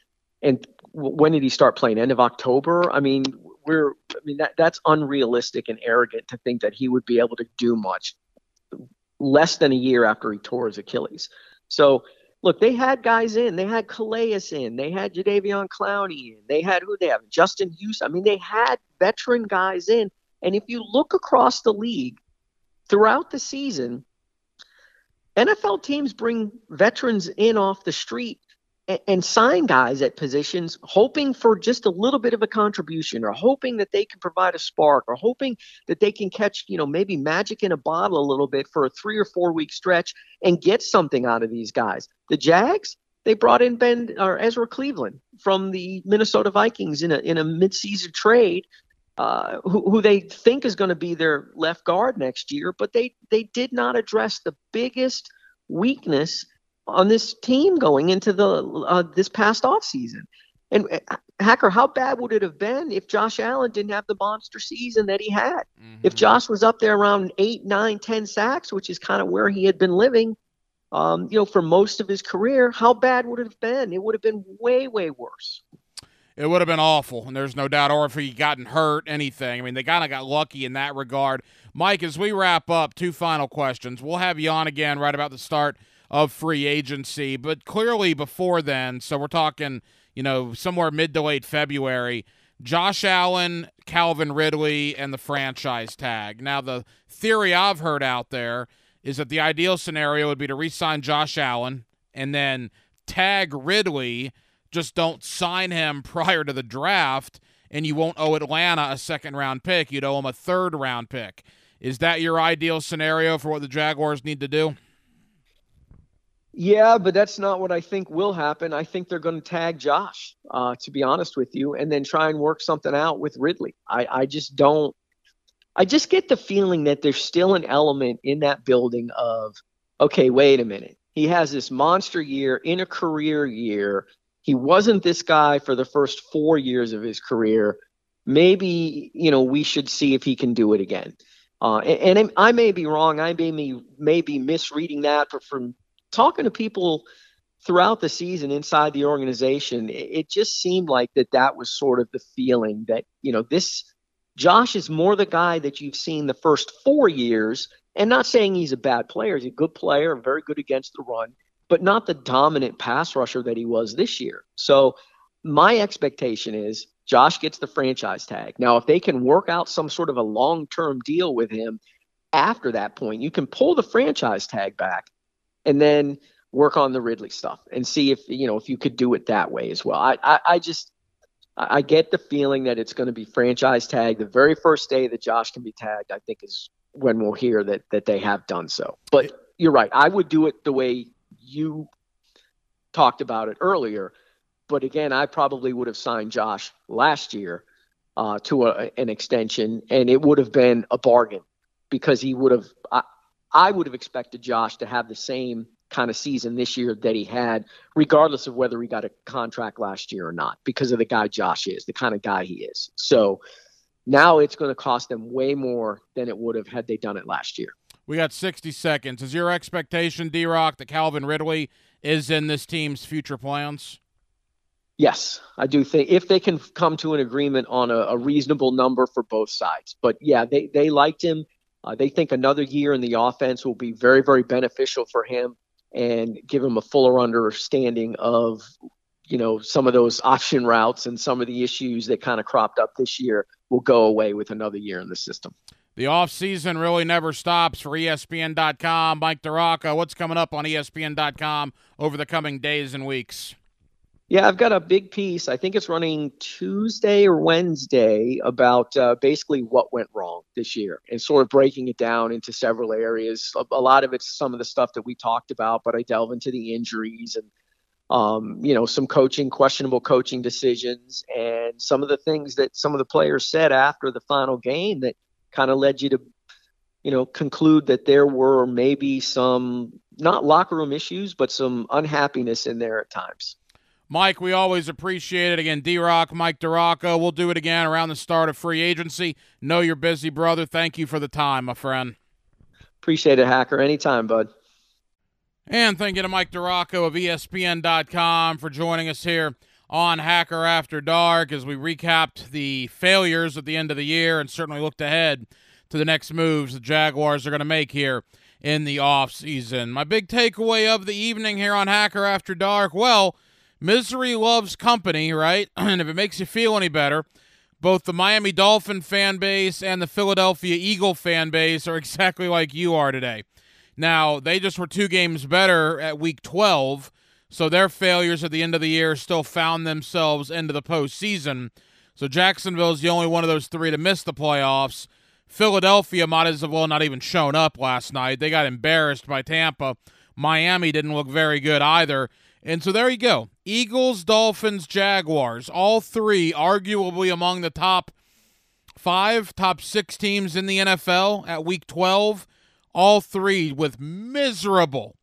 and when did he start playing? End of October? I mean, that's unrealistic and arrogant to think that he would be able to do much less than a year after he tore his Achilles. So look, they had guys in, they had Calais in, they had Jadeveon Clowney in, they had Justin Houston. I mean, they had veteran guys in. And if you look across the league throughout the season, NFL teams bring veterans in off the street and sign guys at positions hoping for just a little bit of a contribution, or hoping that they can provide a spark, or hoping that they can catch, maybe magic in a bottle a little bit for a 3 or 4 week stretch and get something out of these guys. The Jags, they brought in Ezra Cleveland from the Minnesota Vikings in a midseason trade, who they think is going to be their left guard next year, but they did not address the biggest weakness on this team going into this past offseason. And Hacker, how bad would it have been if Josh Allen didn't have the monster season that he had? Mm-hmm. If Josh was up there around 8, 9, 10 sacks, which is kind of where he had been living, for most of his career, how bad would it have been? It would have been way, way worse. It would have been awful, and there's no doubt, or if he gotten hurt, anything. I mean, they kind of got lucky in that regard. Mike, as we wrap up, 2 final questions. We'll have you on again right about the start of free agency, but clearly before then, so we're talking, somewhere mid to late February, Josh Allen, Calvin Ridley, and the franchise tag. Now, the theory I've heard out there is that the ideal scenario would be to re-sign Josh Allen and then tag Ridley. Just don't sign him prior to the draft, and you won't owe Atlanta a second-round pick. You'd owe him a third-round pick. Is that your ideal scenario for what the Jaguars need to do? Yeah, but that's not what I think will happen. I think they're going to tag Josh, to be honest with you, and then try and work something out with Ridley. I just get the feeling that there's still an element in that building of, okay, wait a minute. He has this monster year in a career year. He wasn't this guy for the first 4 years of his career. Maybe, we should see if he can do it again. And I may be wrong. I may be misreading that. But from talking to people throughout the season inside the organization, it just seemed like that was sort of the feeling that, this Josh is more the guy that you've seen the first 4 years. And not saying he's a bad player. He's a good player, very good against the run, but not the dominant pass rusher that he was this year. So my expectation is Josh gets the franchise tag. Now, if they can work out some sort of a long-term deal with him after that point, you can pull the franchise tag back and then work on the Ridley stuff and see if, if you could do it that way as well. I get the feeling that it's going to be franchise tag. The very first day that Josh can be tagged, I think, is when we'll hear that they have done so. But you're right. I would do it the way you talked about it earlier, but again, I probably would have signed Josh last year to an extension, and it would have been a bargain because he would have. I would have expected Josh to have the same kind of season this year that he had, regardless of whether he got a contract last year or not, because of the guy Josh is, the kind of guy he is. So now it's going to cost them way more than it would have had they done it last year. We got 60 seconds. Is your expectation, D-Rock, that Calvin Ridley is in this team's future plans? Yes, I do think if they can come to an agreement on a reasonable number for both sides. But, yeah, they liked him. They think another year in the offense will be very, very beneficial for him and give him a fuller understanding of, some of those option routes and some of the issues that kind of cropped up this year will go away with another year in the system. The offseason really never stops for ESPN.com. Mike DeRocca, what's coming up on ESPN.com over the coming days and weeks? Yeah, I've got a big piece. I think it's running Tuesday or Wednesday about basically what went wrong this year and sort of breaking it down into several areas. A lot of it's some of the stuff that we talked about, but I delve into the injuries and, some questionable coaching decisions and some of the things that some of the players said after the final game that kind of led you to, conclude that there were maybe some, not locker room issues, but some unhappiness in there at times. Mike, we always appreciate it. Again, D-Rock, Mike DeRocca. We'll do it again around the start of free agency. Know you're busy, brother. Thank you for the time, my friend. Appreciate it, Hacker. Anytime, bud. And thank you to Mike DeRocca of ESPN.com for joining us here on Hacker After Dark as we recapped the failures at the end of the year and certainly looked ahead to the next moves the Jaguars are going to make here in the offseason. My big takeaway of the evening here on Hacker After Dark, well, misery loves company, right? And if it makes you feel any better, both the Miami Dolphin fan base and the Philadelphia Eagle fan base are exactly like you are today. Now, they just were two games better at Week 12, so their failures at the end of the year still found themselves into the postseason. So Jacksonville's the only one of those three to miss the playoffs. Philadelphia might as well not even shown up last night. They got embarrassed by Tampa. Miami didn't look very good either. And so there you go. Eagles, Dolphins, Jaguars, all three arguably among the top five, top six teams in the NFL at Week 12. All three with miserable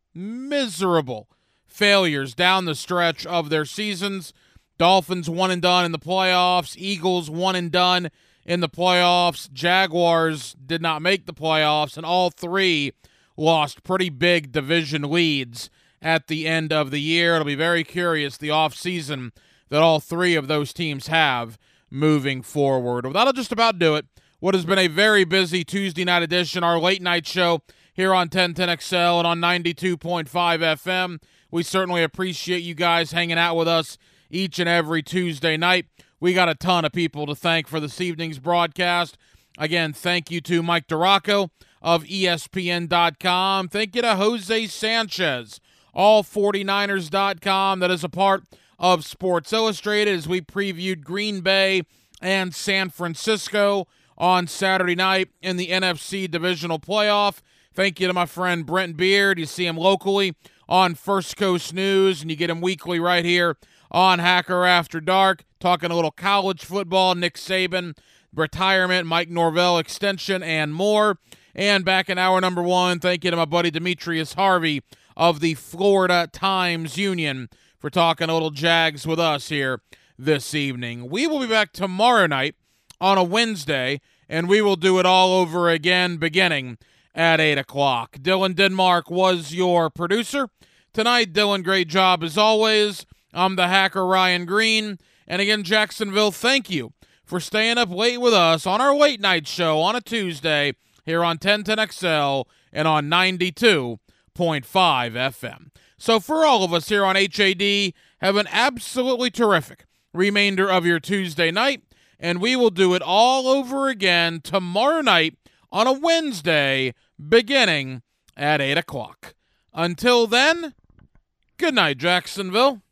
failures down the stretch of their seasons. Dolphins 1-and-done in the playoffs. Eagles 1-and-done in the playoffs. Jaguars did not make the playoffs, and all three lost pretty big division leads at the end of the year. It'll be very curious the offseason that all three of those teams have moving forward. Well, that'll just about do it. What has been a very busy Tuesday night edition, our late night show here on 1010XL and on 92.5 FM. We certainly appreciate you guys hanging out with us each and every Tuesday night. We got a ton of people to thank for this evening's broadcast. Again, thank you to Mike Duraco of ESPN.com. Thank you to Jose Sanchez, all49ers.com. That is a part of Sports Illustrated as we previewed Green Bay and San Francisco on Saturday night in the NFC Divisional Playoff. Thank you to my friend Brent Beard. You see him locally on First Coast News, and you get him weekly right here on Hacker After Dark, talking a little college football, Nick Saban, retirement, Mike Norvell extension, and more. And back in hour number one, thank you to my buddy Demetrius Harvey of the Florida Times-Union for talking a little Jags with us here this evening. We will be back tomorrow night on a Wednesday, and we will do it all over again beginning at 8 o'clock. Dylan Denmark was your producer tonight. Dylan, great job as always. I'm the hacker Ryan Green. And again, Jacksonville, thank you for staying up late with us on our late night show on a Tuesday here on 1010XL and on 92.5 FM. So for all of us here on HAD, have an absolutely terrific remainder of your Tuesday night. And we will do it all over again tomorrow night on a Wednesday beginning at 8 o'clock. Until then, good night, Jacksonville.